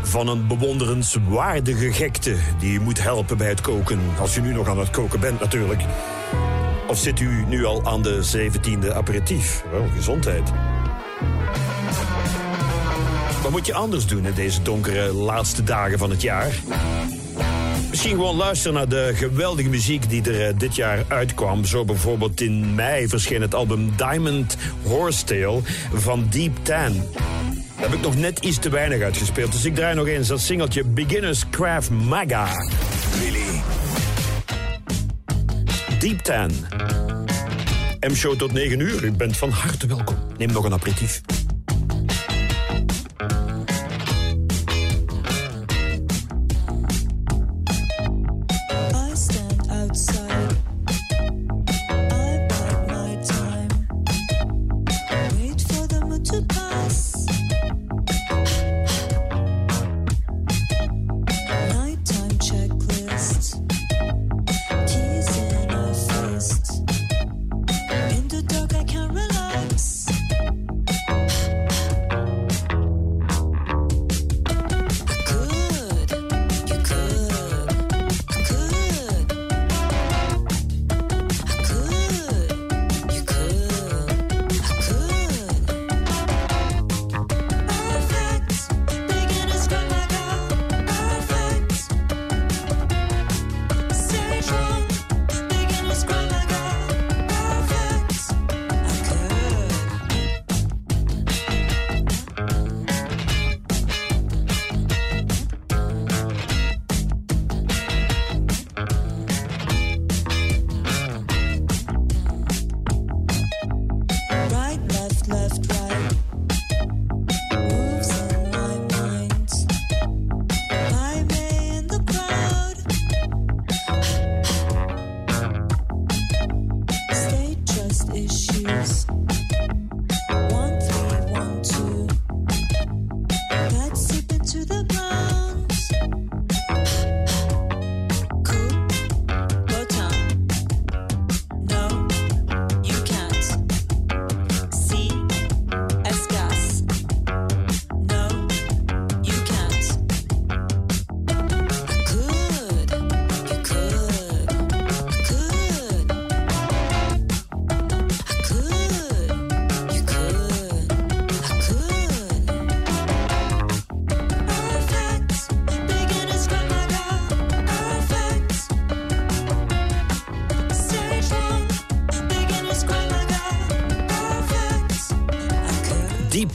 Van een bewonderenswaardige gekte die je moet helpen bij het koken. Als je nu nog aan het koken bent natuurlijk. Of zit u nu al aan de zeventiende aperitief? Wel, gezondheid. Wat moet je anders doen in deze donkere laatste dagen van het jaar? Misschien gewoon luisteren naar de geweldige muziek die er dit jaar uitkwam. Zo bijvoorbeeld in mei verscheen het album Diamond Horsetail van Deep Tan. Daar heb ik nog net iets te weinig uitgespeeld. Dus ik draai nog eens dat singeltje Beginners Craft Maga. Willy. Deep Tan. M-Show tot negen uur. U bent van harte welkom. Neem nog een aperitief.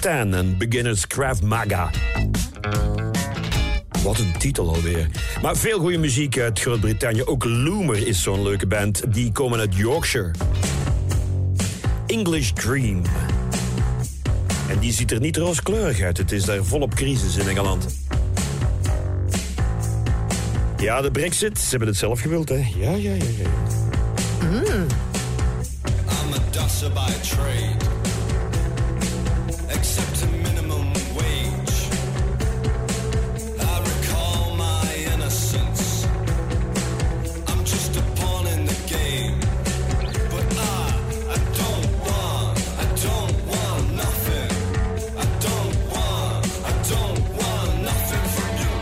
Charlatan en Beginners Craft Maga. Wat een titel alweer. Maar veel goede muziek uit Groot-Brittannië. Ook Loomer is zo'n leuke band. Die komen uit Yorkshire. English Dream. En die ziet er niet rooskleurig uit. Het is daar volop crisis in Engeland. Ja, de Brexit. Ze hebben het zelf gewild, hè. Ja, ja, ja, ja. Mm. I'm a dusser by trade. Except a minimum wage. I recall my innocence. I'm just a pawn in the game. But I, I don't want, I don't want nothing. I don't want, I don't want nothing from you.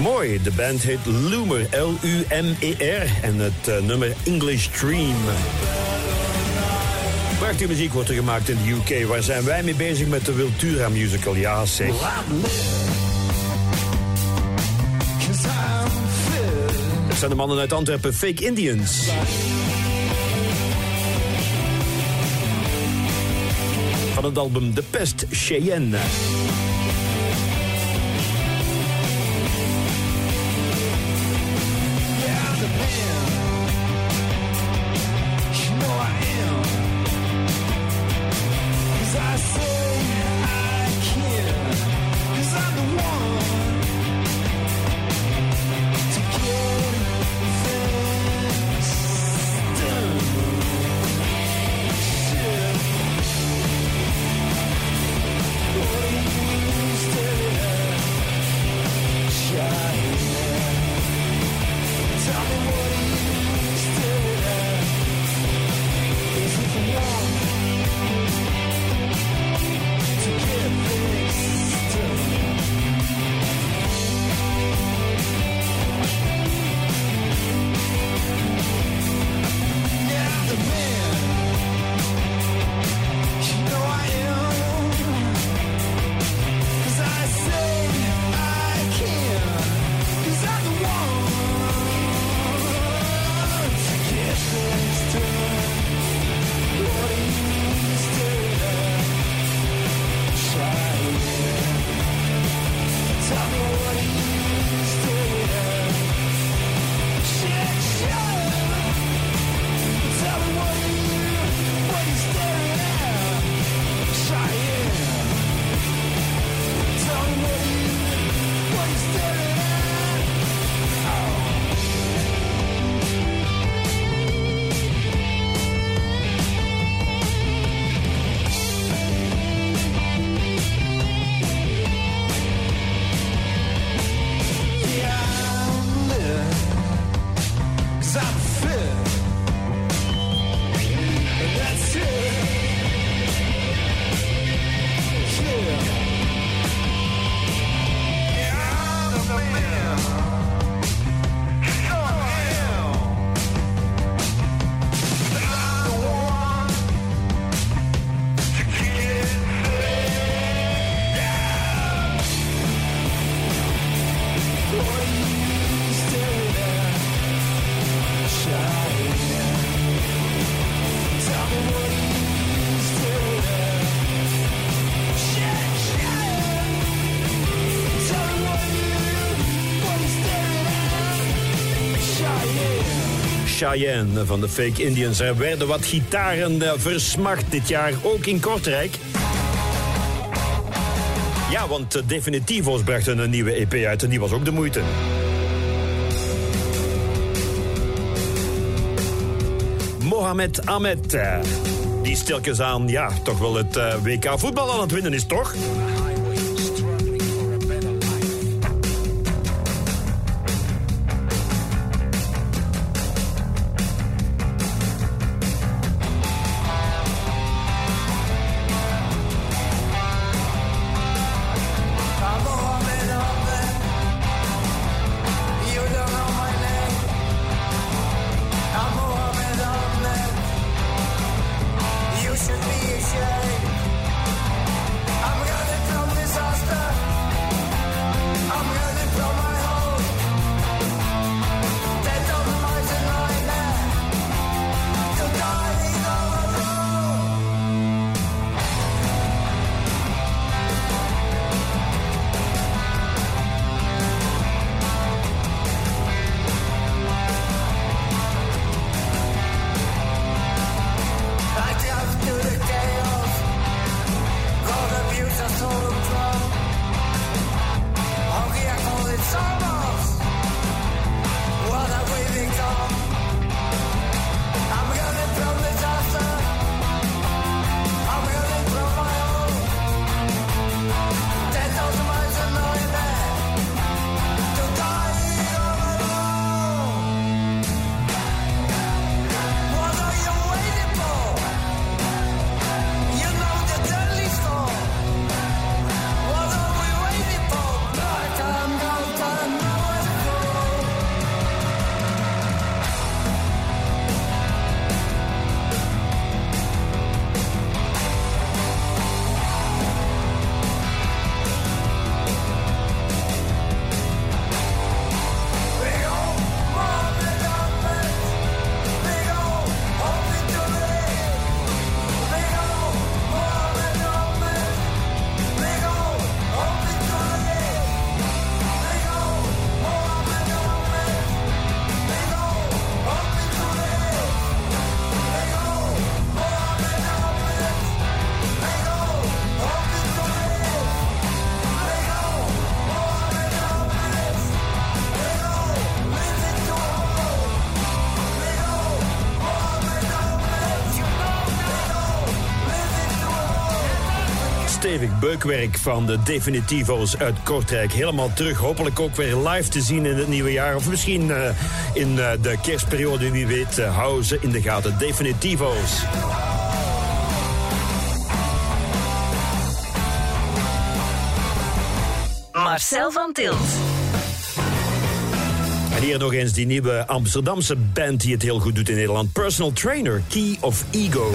Mooi, de band heet Loomer, L U M E R, en het uh, nummer English Dream. Prachtige muziek wordt er gemaakt in de U K. Waar zijn wij mee bezig met de Wil Tura musical? Ja, zeg. Dat zijn de mannen uit Antwerpen, Fake Indians. Van het album De Pest, Cheyenne. We'll be right back. Cheyenne van de Fake Indians. Er werden wat gitaren versmacht dit jaar, ook in Kortrijk. Ja, want Definitivos brachten een nieuwe E P uit en die was ook de moeite. Mohamed Ahmed, die stilkens aan, ja, toch wel het W K voetbal aan het winnen is, toch? Stevig beukwerk van de Definitivo's uit Kortrijk. Helemaal terug. Hopelijk ook weer live te zien in het nieuwe jaar. Of misschien uh, in uh, de kerstperiode, wie weet. Uh, hou ze in de gaten. Definitivo's. Marcel Vanthilt. En hier nog eens die nieuwe Amsterdamse band die het heel goed doet in Nederland. Personal Trainer, Key of Ego.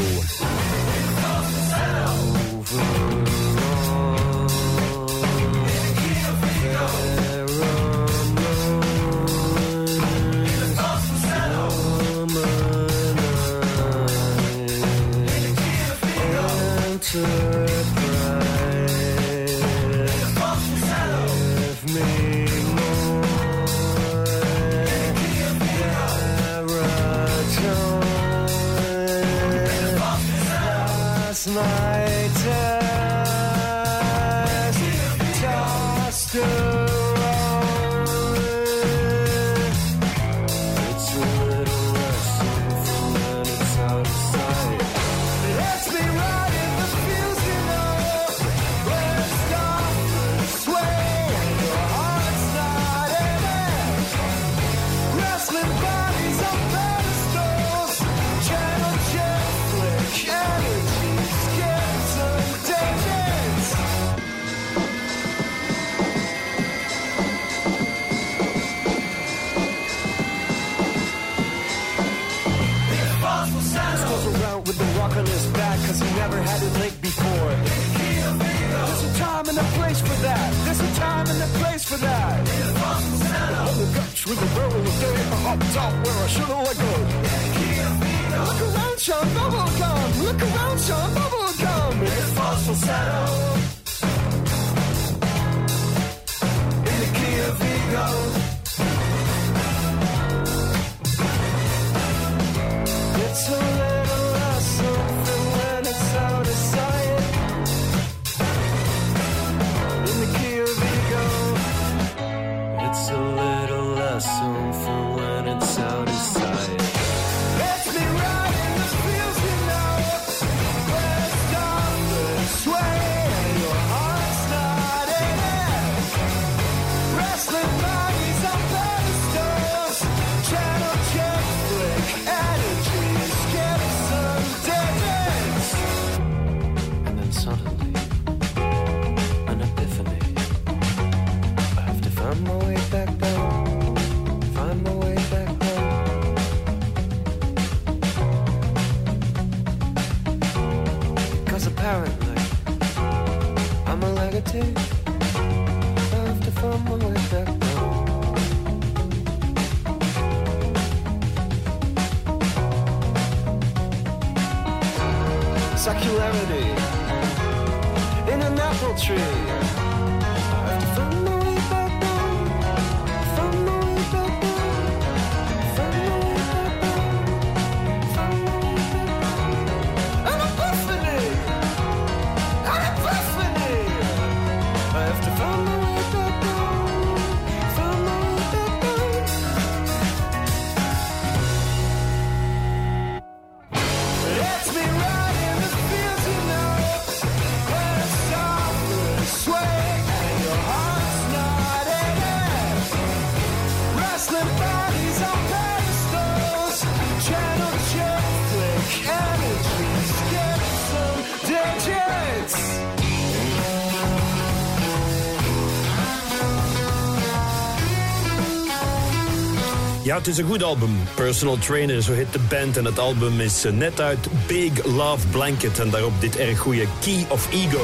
Ja, het is een goed album. Personal Trainer, zo heet de band. En het album is net uit Big Love Blanket. En daarop dit erg goede Key of Ego.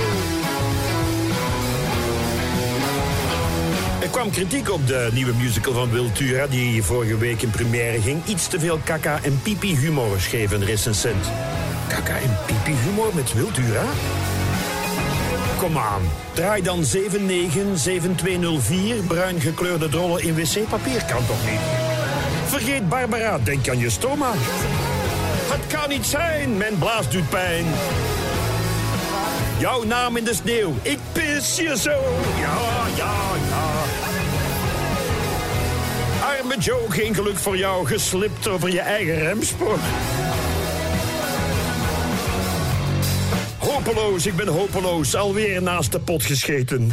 Er kwam kritiek op de nieuwe musical van Wil Tura, die vorige week in première ging. Iets te veel kaka en pipi humor, schreef een recensent. Kaka en pipi humor met Wil Tura? Kom aan. Draai dan zeven negen zeven twee nul vier. Bruin gekleurde drollen in wc-papier kan toch niet? Vergeet Barbara, denk aan je stoma. Het kan niet zijn, mijn blaas doet pijn. Jouw naam in de sneeuw, ik pis je zo. Ja, ja, ja. Arme Joe, geen geluk voor jou, geslipt over je eigen remspoor. Hopeloos, ik ben hopeloos, alweer naast de pot gescheten.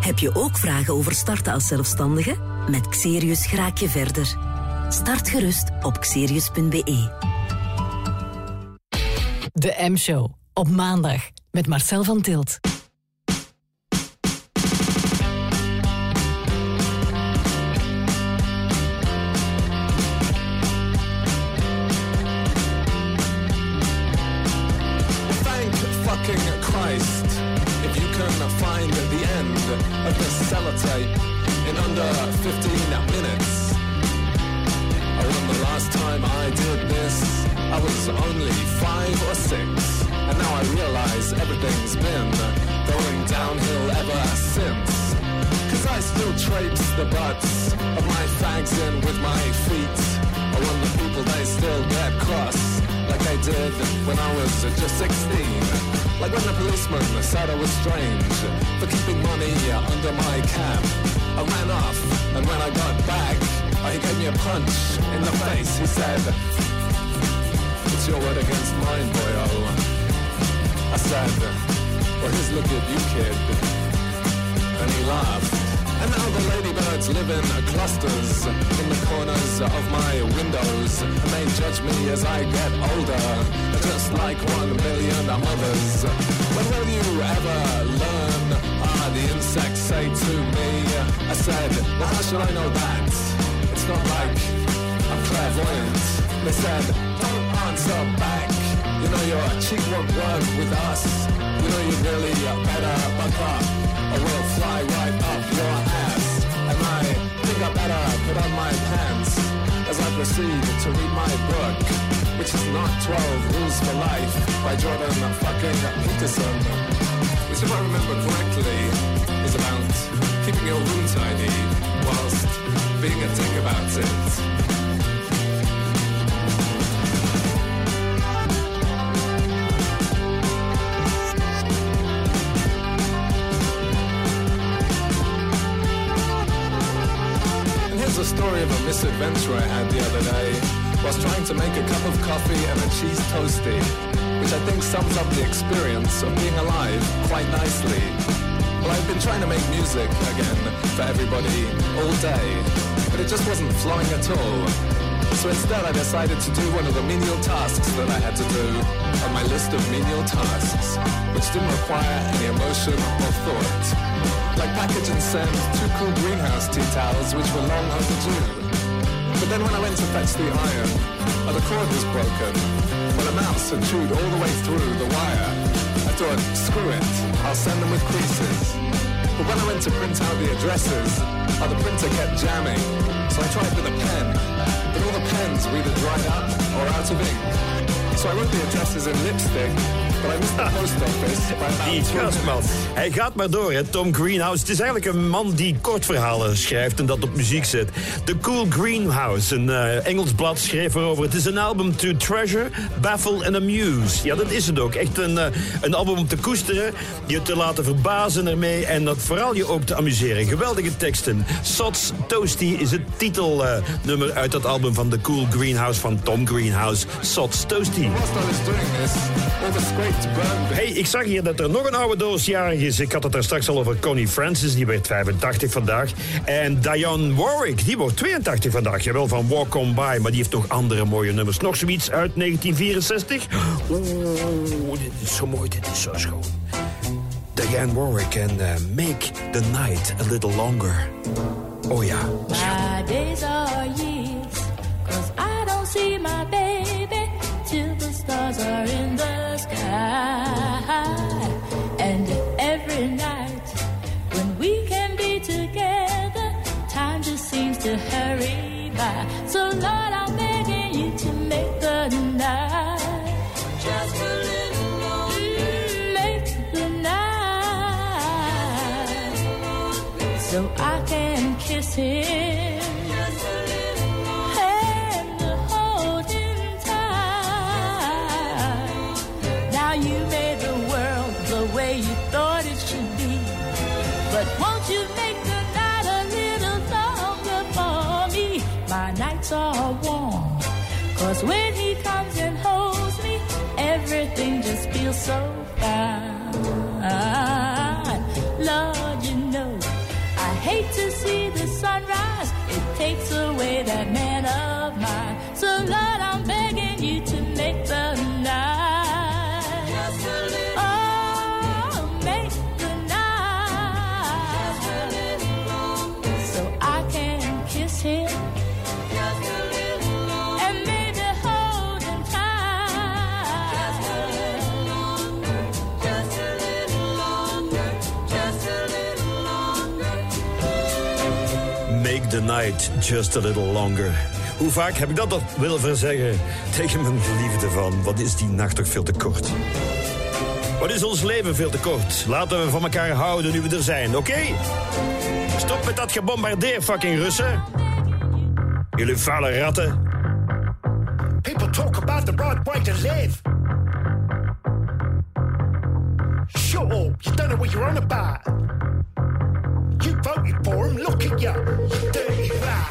Heb je ook vragen over starten als zelfstandige? Met Xerius raak je verder. Start gerust op xerius punt be. De M-Show op maandag met Marcel Vanthilt. Thank fucking Christ if you can find the end of the sellotape. In under fifteen minutes. I remember the last time I did this, I was only five or six. And now I realise everything's been going downhill ever since. Cause I still traipse the butts of my fags in with my feet. I wonder people they still get cross like they did when I was just sixteen. Like when the policeman said I was strange for keeping money under my cap. I ran off, and when I got back, he gave me a punch in the face. He said, "It's your word against mine, boyo." I said, "Well, here's look at you, kid." And he laughed. And now the ladybirds live in clusters in the corners of my windows. And they judge me as I get older. Just like one million others. When will you ever learn? Ah, the insects say to me. I said, well, how should I know that? It's not like I'm clairvoyant. They said, don't answer back. You know your cheek won't work with us. You know you really better buck up, or we'll fly right up your ass. And I think I better put on my pants as I proceed to read my book, which is not twelve rules for life by Jordan fucking Peterson, which if I remember correctly is about keeping your room tidy whilst being a dick about it. And here's a story of a misadventure I had the other day. I was trying to make a cup of coffee and a cheese toastie, which I think sums up the experience of being alive quite nicely. Well, I've been trying to make music again for everybody all day, but it just wasn't flowing at all. So instead I decided to do one of the menial tasks that I had to do on my list of menial tasks, which didn't require any emotion or thought. Like package and send two cool greenhouse tea towels which were long overdue. But then when I went to fetch the iron, oh, the cord was broken. Well, a mouse had chewed all the way through the wire. I thought, screw it, I'll send them with creases. But when I went to print out the addresses, oh, the printer kept jamming. So I tried with a pen, but all the pens were either dried up or out of ink. So I wrote the addresses in lipstick, but I missed the post office by about Die gastman, hij gaat maar door, hè, Tom Greenhouse. Het is eigenlijk een man die kortverhalen schrijft en dat op muziek zet. The Cool Greenhouse, een uh, Engels blad, schreef erover. Het is een album to treasure, baffle and amuse. Ja, dat is het ook. Echt een, uh, een album om te koesteren, je te laten verbazen ermee en dat vooral je ook te amuseren. Geweldige teksten. Sots Toasty is het titelnummer uh, uit dat album van The Cool Greenhouse van Tom Greenhouse. Sots Toasty. Hey, ik zag hier dat er nog een oude doos jarig is. Ik had het daar straks al over Connie Francis, die werd vijfentachtig vandaag. En Dionne Warwick, die wordt tweeëntachtig vandaag. Jawel, van Walk On By, maar die heeft nog andere mooie nummers. Nog zoiets uit negentien vierenzestig. Oeh, dit is zo mooi, dit is zo schoon. Dionne Warwick en uh, Make the Night a Little Longer. Oh ja, my days are years, 'cause I don't see my baby till the stars are in the sky. And every night when we can be together, time just seems to hurry by. So Lord, I'm begging you to make the night just a little longer. Mm, make the night so I can kiss him are warm, 'cause when he comes and holds me, everything just feels so fine. Lord, you know I hate to see the sunrise, it takes away that man of mine. So Lord, I'm begging you to make the night just a little, oh, make the night just a little, so I can kiss him. Make the night just a little longer. Hoe vaak heb ik dat al willen verzeggen tegen mijn geliefde van... wat is die nacht toch veel te kort. Wat is ons leven veel te kort. Laten we van elkaar houden nu we er zijn, oké? Okay? Stop met dat gebombardeer, fucking Russen. Jullie vuile ratten. People talk about the right way to live. Shut up, you don't know what you're on about. You voted for him, look at you, you dirty rat.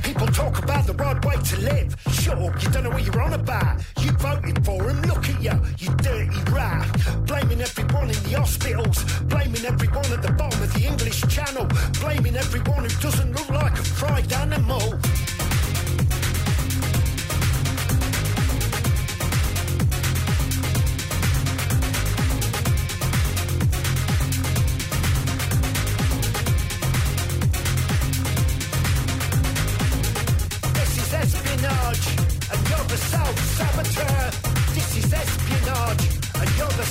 People talk about the right way to live. Shut up, you don't know what you're on about. You voted for him, look at you, you dirty rat. Blaming everyone in the hospitals, blaming everyone at the bottom of the English Channel, blaming everyone who doesn't look like a fried animal. Self-saboteur, this is espionage, and you're the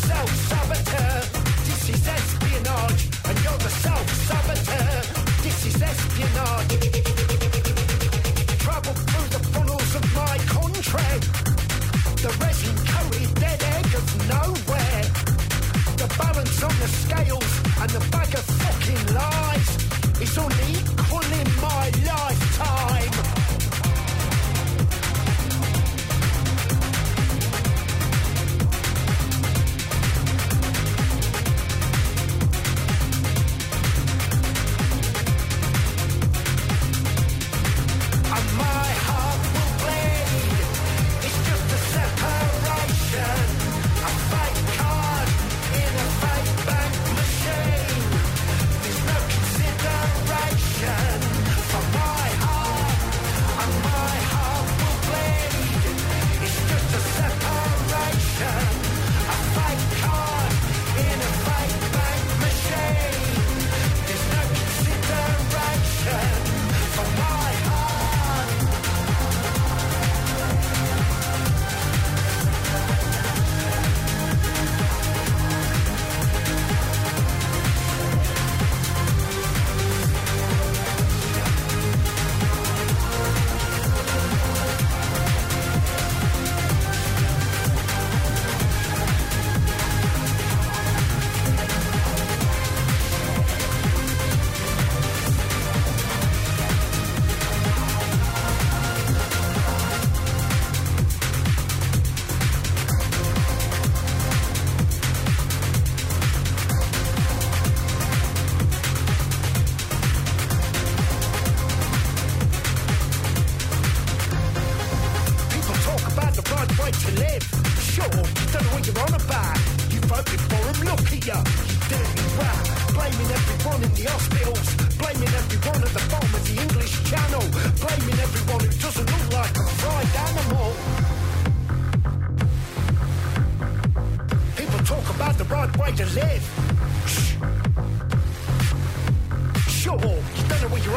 self-saboteur, this is espionage.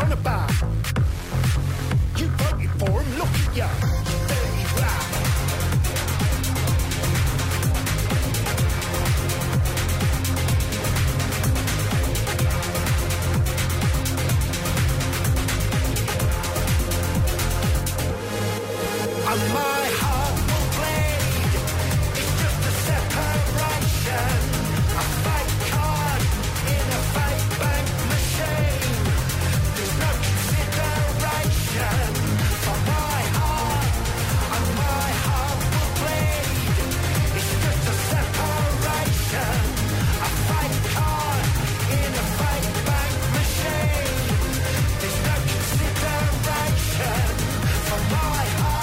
front of bar. You voted for him, look at ya, you dirty fly. And my heart will bleed, it's just a separation. A fake card in a fake bank machine. There's no consideration for my heart. And my heart will bleed, it's just a separation. A fake card in a fake bank machine. There's no consideration for my heart.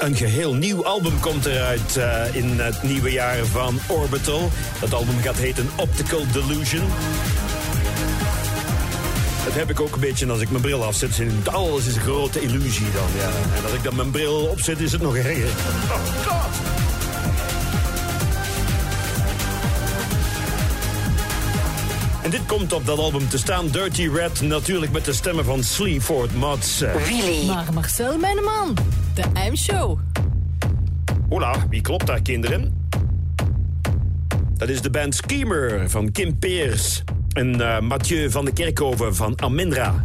Een geheel nieuw album komt eruit uh, in het nieuwe jaar van Orbital. Dat album gaat heten Optical Delusion. Dat heb ik ook een beetje als ik mijn bril afzet. Alles is een grote illusie dan. Ja. En als ik dan mijn bril opzet, is het nog erger. Oh God! En dit komt op dat album te staan. Dirty Red, natuurlijk met de stemmen van Sleaford Mods. Really? Maar Marcel, mijn man, de M-Show. Hola, wie klopt daar, kinderen? Dat is de band Schemer van Kim Peers en uh, Mathieu van de Kerkhoven van Amindra.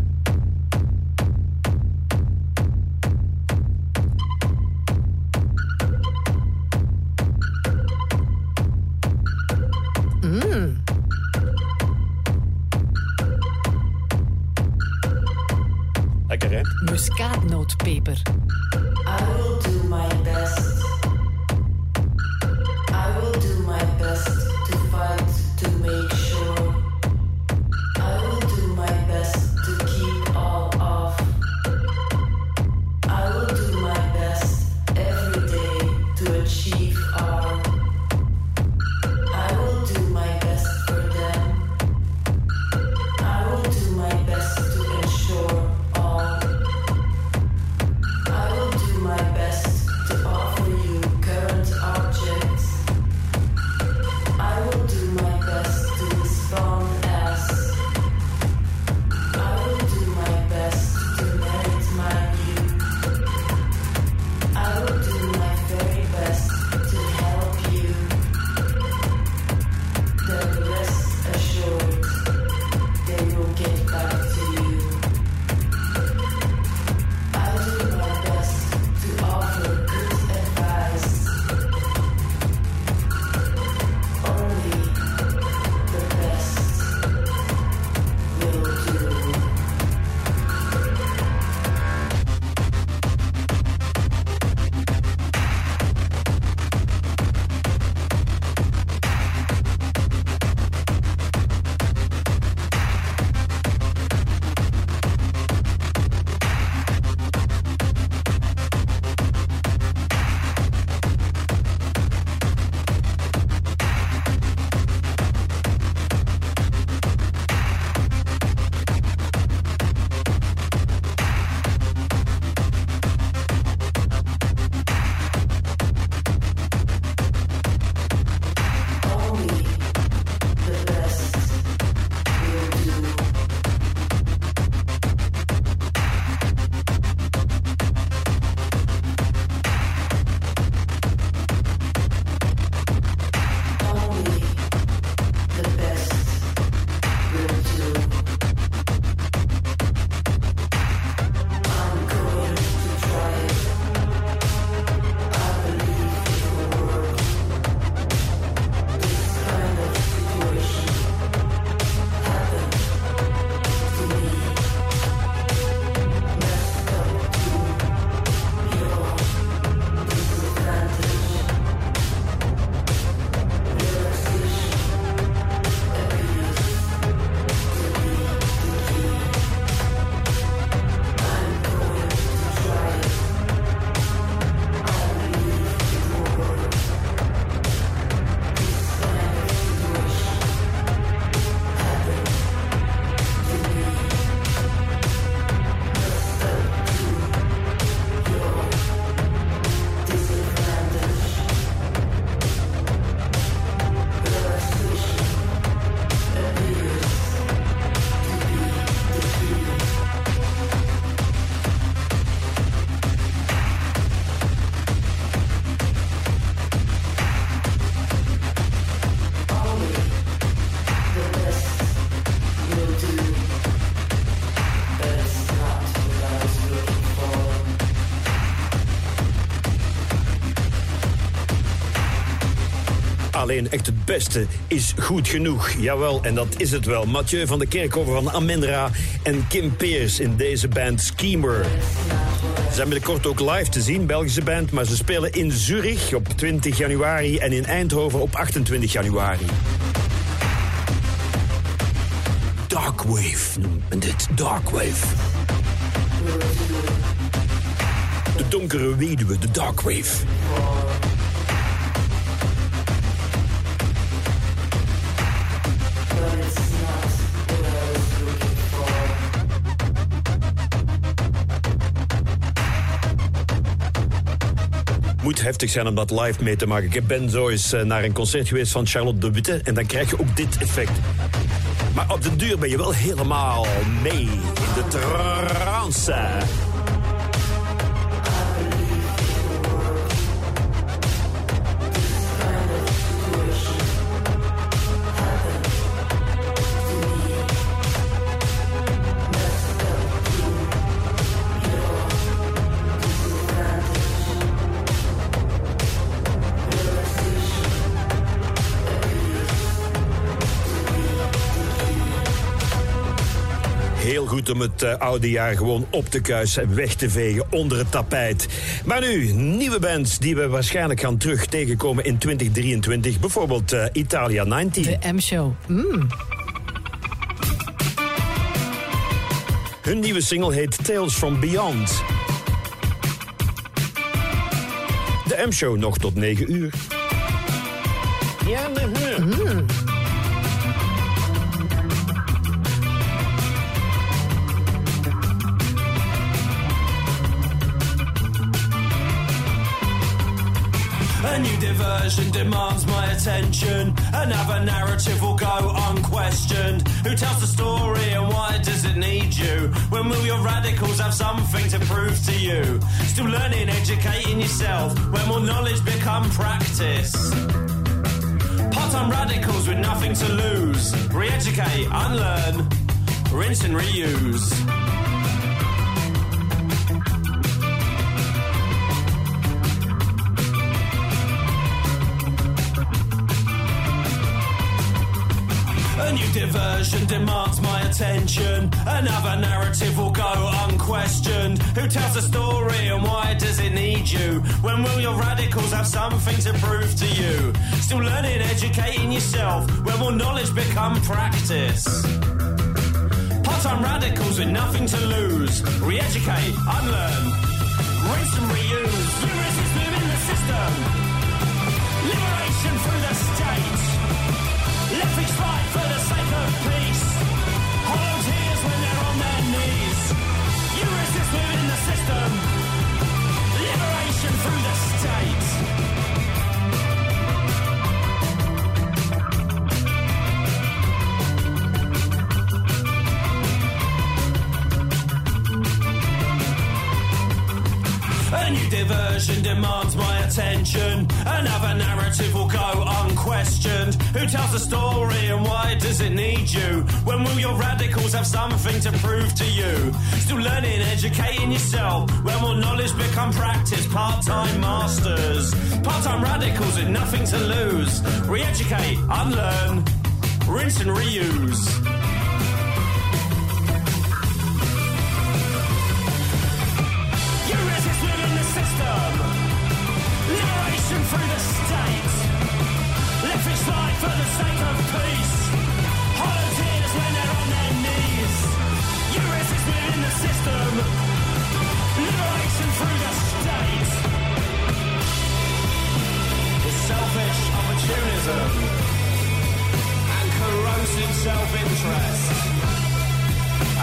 Muskaatnootpeper. I will do my best. I will do my best to fight to make sure. I will do my best to keep all off. I will do my best every day to achieve all. I will do my best for them. I will do my best to ensure all. My best. Alleen echt het beste is goed genoeg. Jawel, en dat is het wel. Mathieu van de Kerkhoven van Amendra en Kim Peers in deze band Schemer. Ze zijn binnenkort ook live te zien, Belgische band, maar ze spelen in Zurich op twintig januari en in Eindhoven op achtentwintig januari. Darkwave noemt dit, Darkwave. De donkere weduwe, de Darkwave. Moet heftig zijn om dat live mee te maken. Ik ben zo eens naar een concert geweest van Charlotte de Witte en dan krijg je ook dit effect. Maar op de duur ben je wel helemaal mee in de trance. Heel goed om het uh, oude jaar gewoon op te kuisen en weg te vegen onder het tapijt. Maar nu, nieuwe bands die we waarschijnlijk gaan terug tegenkomen in twintig drieëntwintig. Bijvoorbeeld uh, Italia negentien. De M-Show. Mm. Hun nieuwe single heet Tales from Beyond. De M-Show nog tot negen uur. Ja, mm. Mm. A new diversion demands my attention. Another narrative will go unquestioned. Who tells the story and why does it need you? When will your radicals have something to prove to you? Still learning, educating yourself. When will knowledge become practice? Part-time radicals with nothing to lose. Re-educate, unlearn, rinse and reuse. A new diversion demands my attention. Another narrative will go unquestioned. Who tells the story and why does it need you? When will your radicals have something to prove to you? Still learning, educating yourself. When will knowledge become practice? Part-time radicals with nothing to lose. Re-educate, unlearn, rinse and reuse. Resist within the system. Liberation through the state. Left each fight for the sake of peace. Hollow tears when they're on their knees. You resist within the system. Liberation through the state. A new diversion demands my attention. Another narrative will go unquestioned. Who tells the story and why does it need you? When will your radicals have something to prove to you? Still learning, educating yourself. When will knowledge become practice? Part-time masters. Part-time radicals with nothing to lose. Re-educate, unlearn, rinse and reuse. Liberation through the state. Left each side for the sake of peace. Hollow tears when they're on their knees. You resist within the system. Liberation through the state. It's selfish opportunism and corrosive self-interest.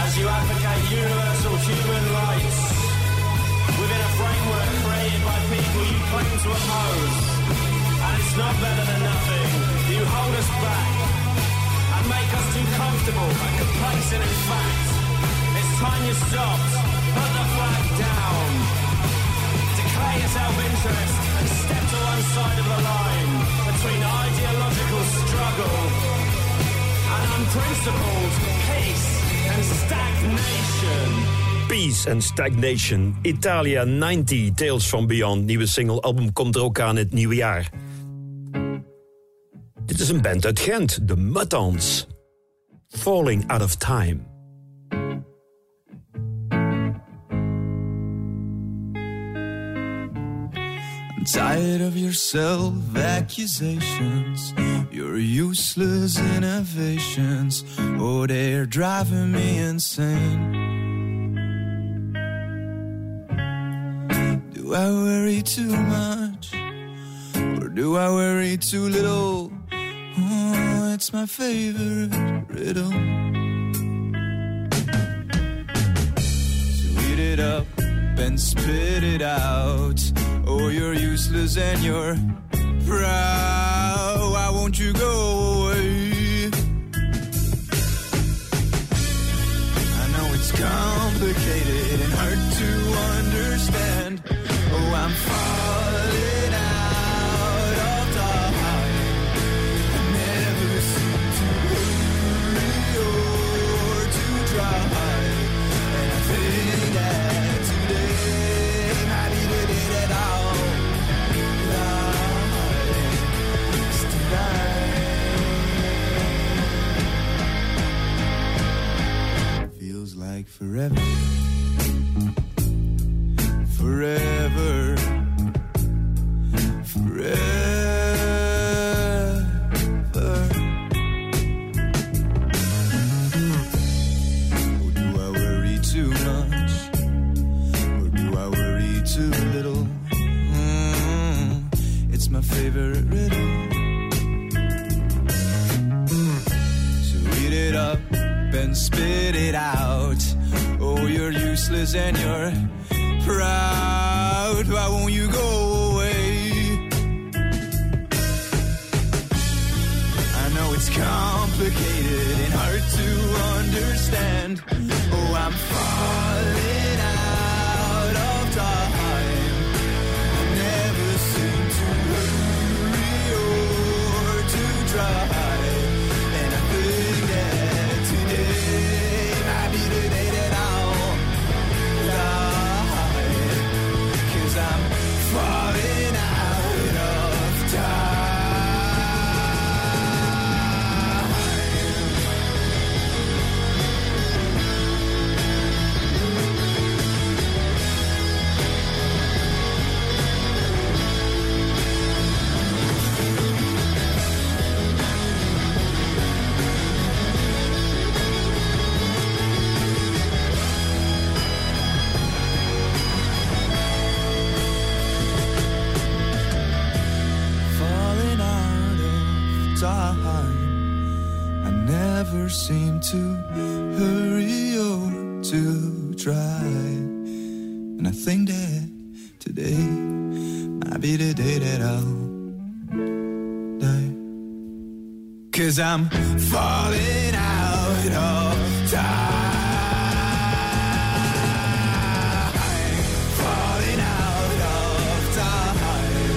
As you advocate universal human rights within a framework created by people you claim to oppose. And it's not better than nothing. You hold us back and make us too comfortable and complacent in fact. It's time you stopped. Put the flag down. Declare your self-interest and step to one side of the line between ideological struggle and unprincipled peace and stagnation. Peace and Stagnation, Italia negentien, Tales from Beyond. Nieuwe single, album komt er ook aan het nieuwe jaar. Dit is een band uit Gent, de Muttons. Falling Out of Time. I'm tired of your self-accusations, your useless innovations. Oh, they're driving me insane. Do I worry too much, or do I worry too little? Oh, it's my favorite riddle. So eat it up and spit it out. Oh, you're useless and you're proud. Why won't you go away? I know it's complicated and hard to understand. Oh, I'm falling out of time. I never seem to hurry or to try. And I think that today might be the day that I'll die. It's tonight. Feels like forever. Forever, forever. Or do I worry too much? Or do I worry too little? Mm-hmm. It's my favorite riddle. So eat it up and spit it out. Oh, you're useless and you're proud, why won't you go away? I know it's complicated and hard to understand. Oh, I'm falling out of time. I never seem to hurry or to try. And I think that today might be the day that I'll die. I'm falling out of time. Never seem to hurry or to try. And I think that today might be the day that I'll die. 'Cause I'm falling out of time.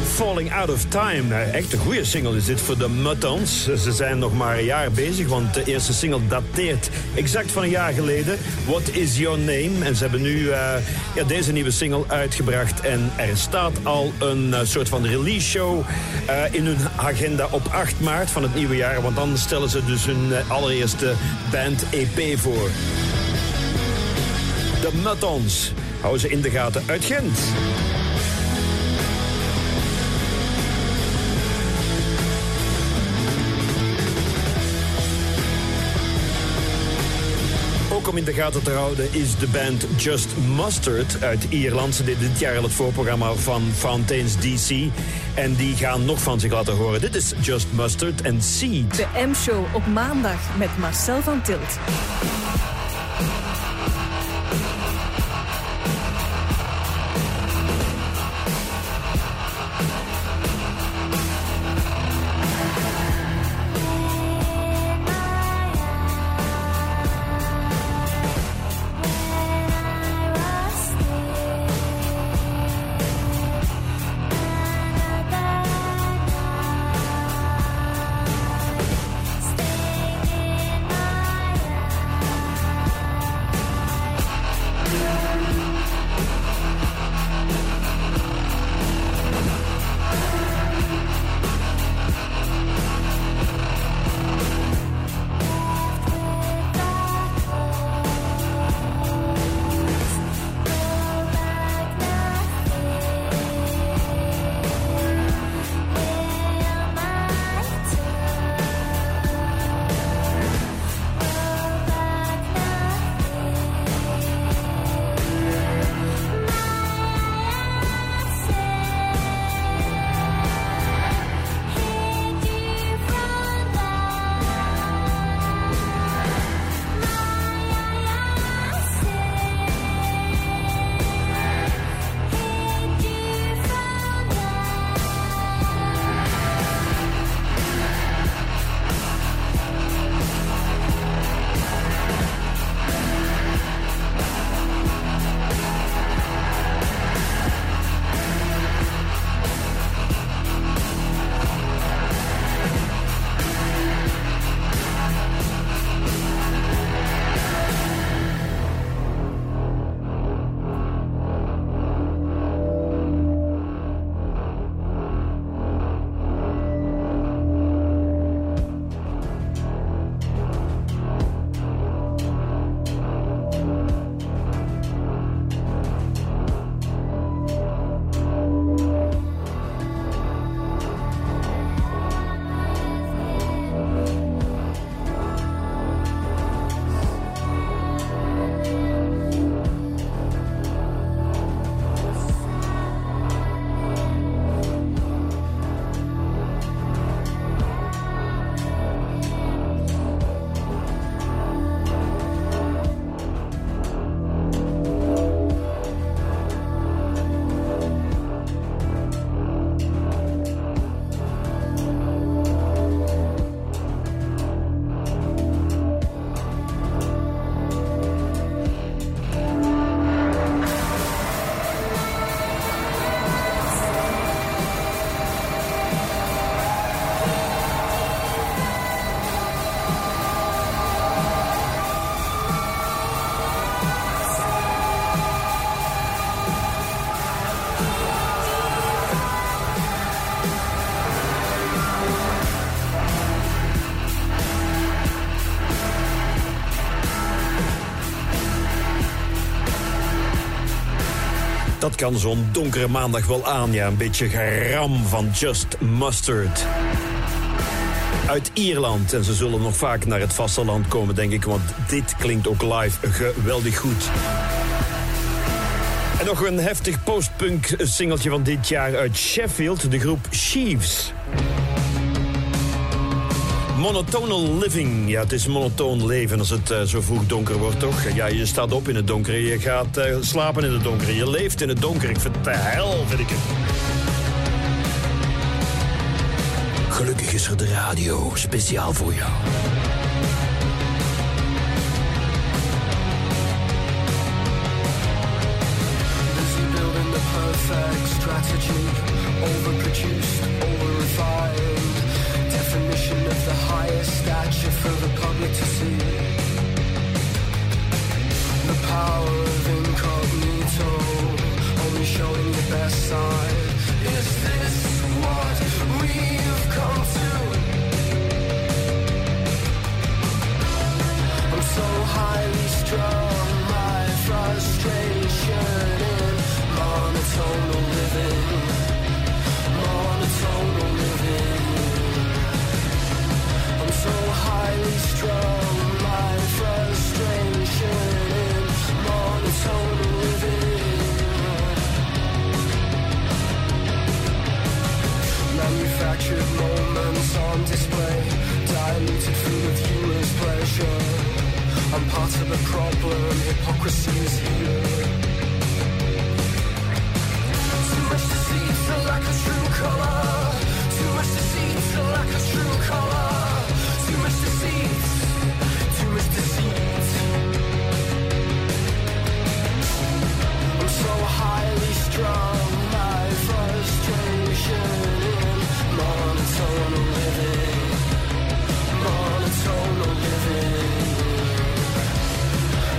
Falling Out of Time. Echt een goede single is dit voor de Muttons. Ze zijn nog maar een jaar bezig, want de eerste single dateert exact van een jaar geleden. What Is Your Name? En ze hebben nu uh, ja, deze nieuwe single uitgebracht. En er staat al een uh, soort van release show uh, in hun agenda op acht maart van het nieuwe jaar. Want dan stellen ze dus hun uh, allereerste band-E P voor. De Muttons. Hou ze in de gaten uit Gent. Om in de gaten te houden is de band Just Mustard uit Ierland. Ze deden dit jaar al het voorprogramma van Fountains D C. En die gaan nog van zich laten horen. Dit is Just Mustard en Seed. De M-Show op maandag met Marcel Vanthilt. Dat kan zo'n donkere maandag wel aan. Ja, een beetje geram van Just Mustard. Uit Ierland. En ze zullen nog vaak naar het vasteland komen, denk ik. Want dit klinkt ook live geweldig goed. En nog een heftig postpunk singeltje van dit jaar uit Sheffield. De groep Sheaves. Monotonal living. Ja, het is monotoon leven als het uh, zo vroeg donker wordt, toch? Ja, je staat op in het donker, je gaat uh, slapen in het donker, je leeft in het donker. Ik vind het de hel, vind ik het. Gelukkig is er de radio, speciaal voor jou. Busy building the perfect strategy, overproduced, overrefined. Definition of the highest stature for the public to see. The power of incognito, only showing the best side. Is this what we've come to? I'm so highly strung, my frustration in monotonal living, monotonal living. So highly strung, my frustration in monotonal living. Manufactured moments on display, diluted through the viewer's pleasure. I'm part of the problem, hypocrisy is here. Too much deceit to lack a true colour. Too much deceit to lack a true colour. Too much deceit, too much deceit. I'm so highly strung, my frustration in monotonal living, monotonal living.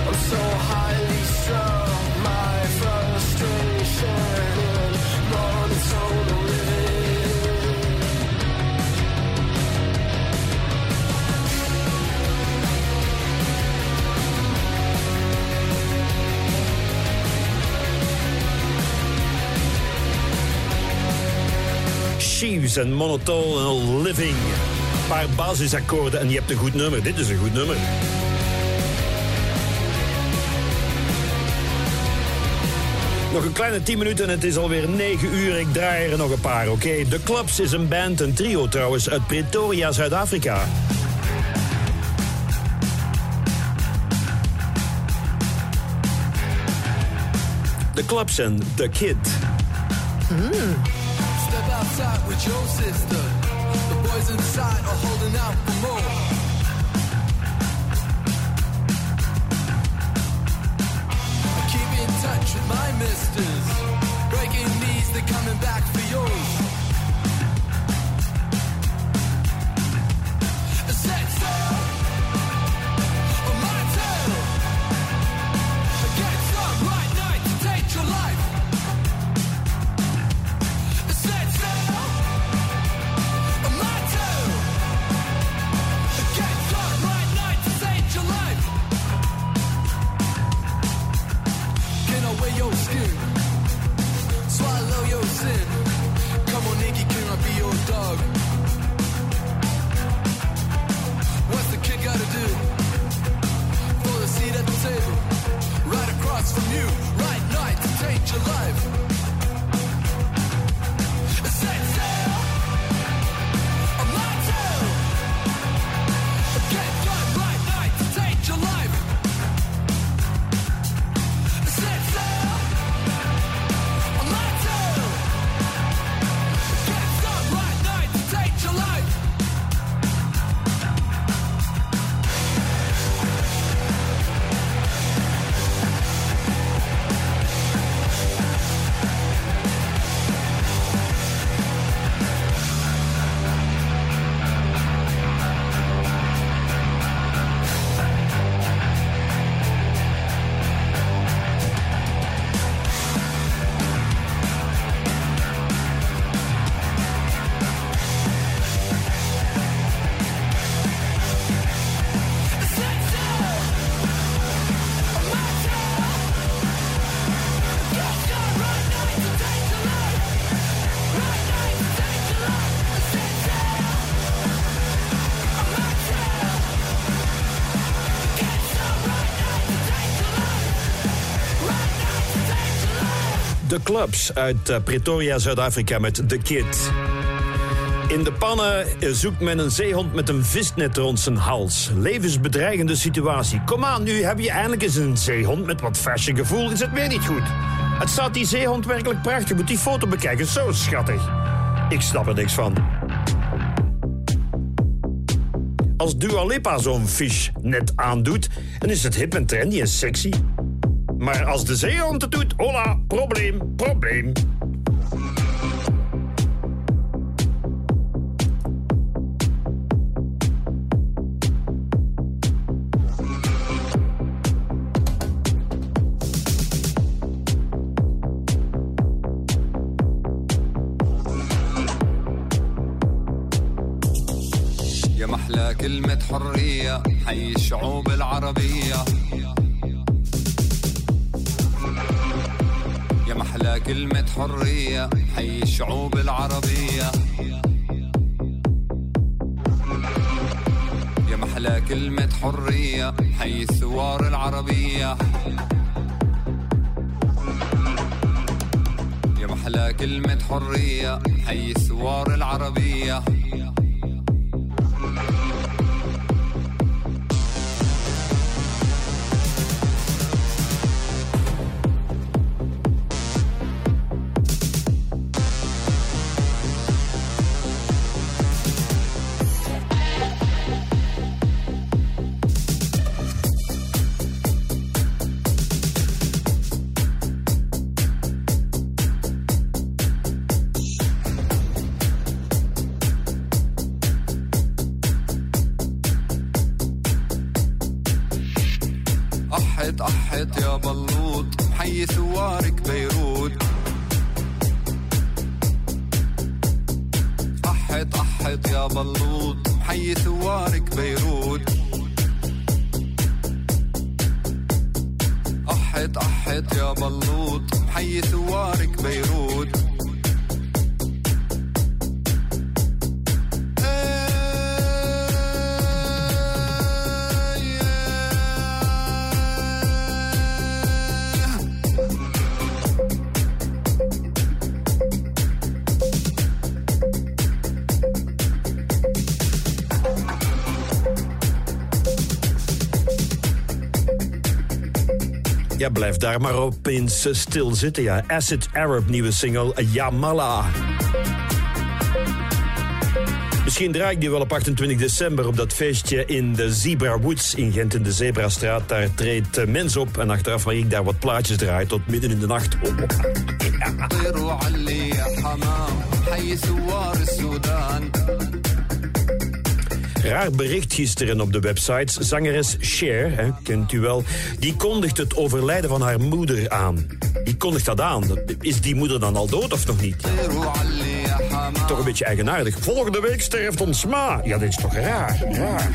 I'm so highly strung, my frustration in monotonal living. Sheaves en monotonal living. Een paar basisakkoorden en je hebt een goed nummer. Dit is een goed nummer. Nog een kleine tien minuten en het is alweer negen uur. Ik draai er nog een paar, oké? Okay? The Clubs is een band, een trio trouwens, uit Pretoria, Zuid-Afrika. The Clubs en The Kid. Mm. Outside with your sister, the boys inside are holding out for more. I keep in touch with my misters, breaking knees, they're coming back for yours. I said so, on my tail, I get some right night to take your life. Swallow your sin. Come on, Iggy, can I be your dog? What's the kid gotta do? For the seat at the table, right across from you, right night to change your life. Set sail on my tail. Get done right night to change your life. The Clubs uit Pretoria, Zuid-Afrika met The Kid. In de pannen zoekt men een zeehond met een visnet rond zijn hals. Levensbedreigende situatie. Kom aan, nu heb je eindelijk eens een zeehond met wat fashion gevoel. Is het weer niet goed? Het staat die zeehond werkelijk prachtig. Moet die foto bekijken, zo schattig. Ik snap er niks van. Als Dua Lipa zo'n fish net aandoet, dan is het hip en trendy en sexy. Maar als de zeehond het doet, hola, probleem, probleem. كلمة حرية حي الشعوب العربية يا محلى كلمة حرية حي الشعوب العربية يا محلى كلمة حرية حي الثوار العربية يا محلى كلمة حرية حي الثوار العربية Ja, blijf daar maar opeens stil zitten, ja. Acid Arab, nieuwe single, Yamala. Misschien draai ik die wel op achtentwintig december op dat feestje in de Zebra Woods in Gent in de Zebrastraat. Daar treedt Mens op en achteraf mag ik daar wat plaatjes draaien tot midden in de nacht. Oh, ja. Raar bericht gisteren op de websites. Zangeres Cher, hè, kent u wel, die kondigt het overlijden van haar moeder aan. Die kondigt dat aan. Is die moeder dan al dood of nog niet? Toch een beetje eigenaardig. Volgende week sterft ons ma. Ja, dit is toch raar. Raar.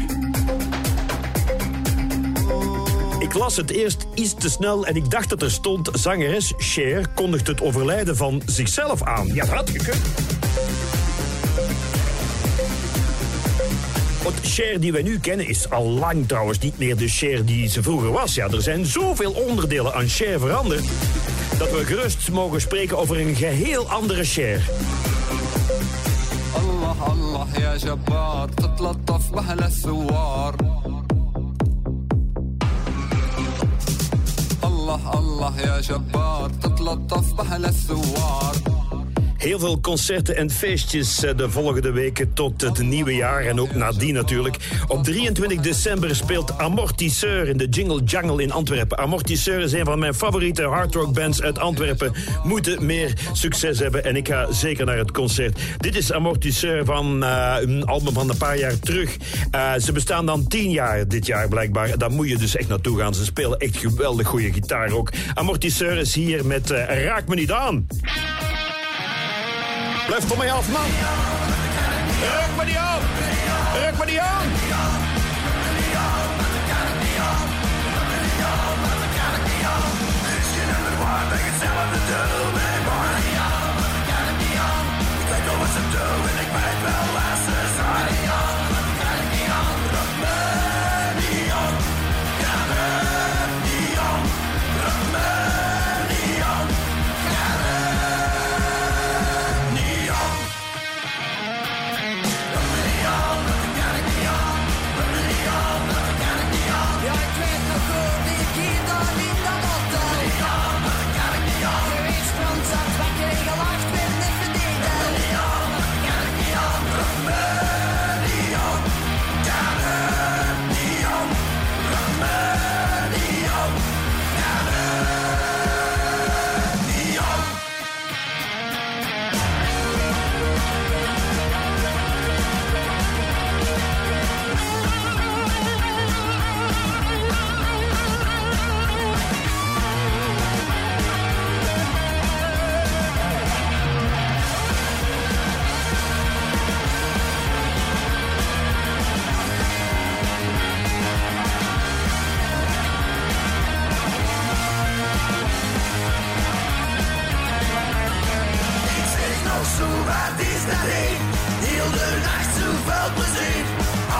Ik las het eerst iets te snel en ik dacht dat er stond... zangeres Cher kondigt het overlijden van zichzelf aan. Ja, dat had gekund. Want Cher die wij nu kennen is al lang trouwens niet meer de Cher die ze vroeger was. Ja, er zijn zoveel onderdelen aan Cher veranderd... dat we gerust mogen spreken over een geheel andere Cher. Allah, Allah, ya jabbar, tatlattaf mahla suwar. Allah, Allah, ya jabbar, tatlattaf mahla suwar. Heel veel concerten en feestjes de volgende weken tot het nieuwe jaar en ook nadien natuurlijk. Op drieëntwintig december speelt Amortisseur in de Jingle Jungle in Antwerpen. Amortisseur is een van mijn favoriete hardrockbands uit Antwerpen. Moeten meer succes hebben en ik ga zeker naar het concert. Dit is Amortisseur van uh, een album van een paar jaar terug. Uh, ze bestaan dan tien jaar dit jaar blijkbaar. Daar moet je dus echt naartoe gaan. Ze spelen echt geweldig goede gitaar ook. Amortisseur is hier met uh, Raak me niet aan. Blijf van mij af, man. Ruk me die aan. Ruk me die aan. gaat is daarheen. Heel de nacht zoveel plezier.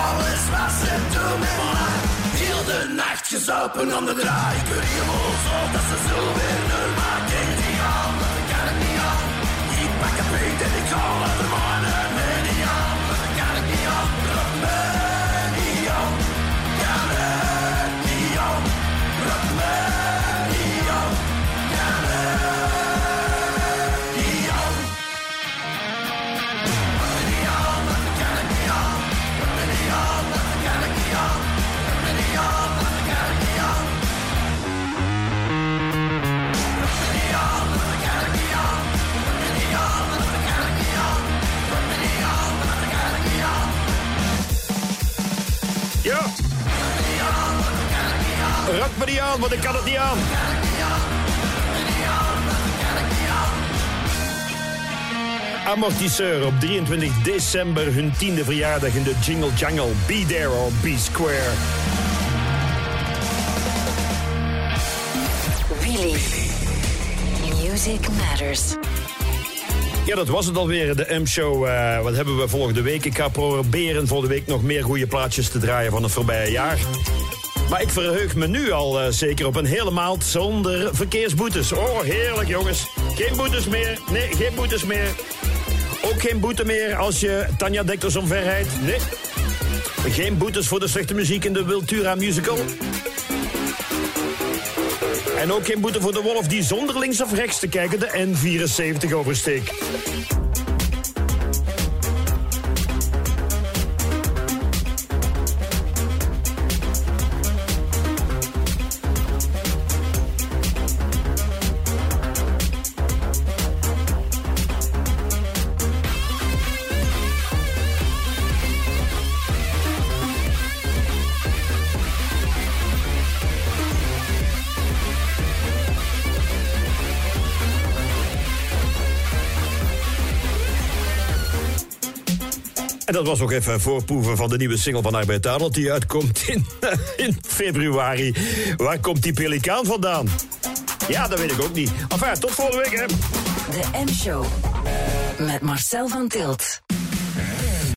Alles was ze doen en laat. Heel de nacht gezopen om de draai. Ik wil je moest op dat ze zo weer normaal. Kijk die aan, maar ik kan het niet aan. Ik pak een beet en ik haal uit de mannen. Nee, niet aan, maar ik kan het niet aan. Roep me niet aan. Kan het niet aan. Roep me niet aan. Kan het. Ja. Rak me niet aan, want ik kan het niet aan. Amortisseur op drieëntwintig december, hun tiende verjaardag in de Jingle Jangle. Be there or be square. Willy. Music Matters. Ja, dat was het alweer, de M-Show. Uh, wat hebben we volgende week? Ik ga proberen volgende week nog meer goede plaatjes te draaien van het voorbije jaar. Maar ik verheug me nu al uh, zeker op een hele maand zonder verkeersboetes. Oh, heerlijk, jongens. Geen boetes meer. Nee, geen boetes meer. Ook geen boete meer als je Tanja Dekkers omverrijdt. Nee. Geen boetes voor de slechte muziek in de Wil Tura musical. En ook geen boete voor de wolf die zonder links of rechts te kijken de N vierenzeventig oversteekt. En dat was nog even voorproeven van de nieuwe single van Arbeid Adel, die uitkomt in, in februari. Waar komt die pelikaan vandaan? Ja, dat weet ik ook niet. Enfin, tot volgende week, hè. De M-Show met Marcel Vanthilt.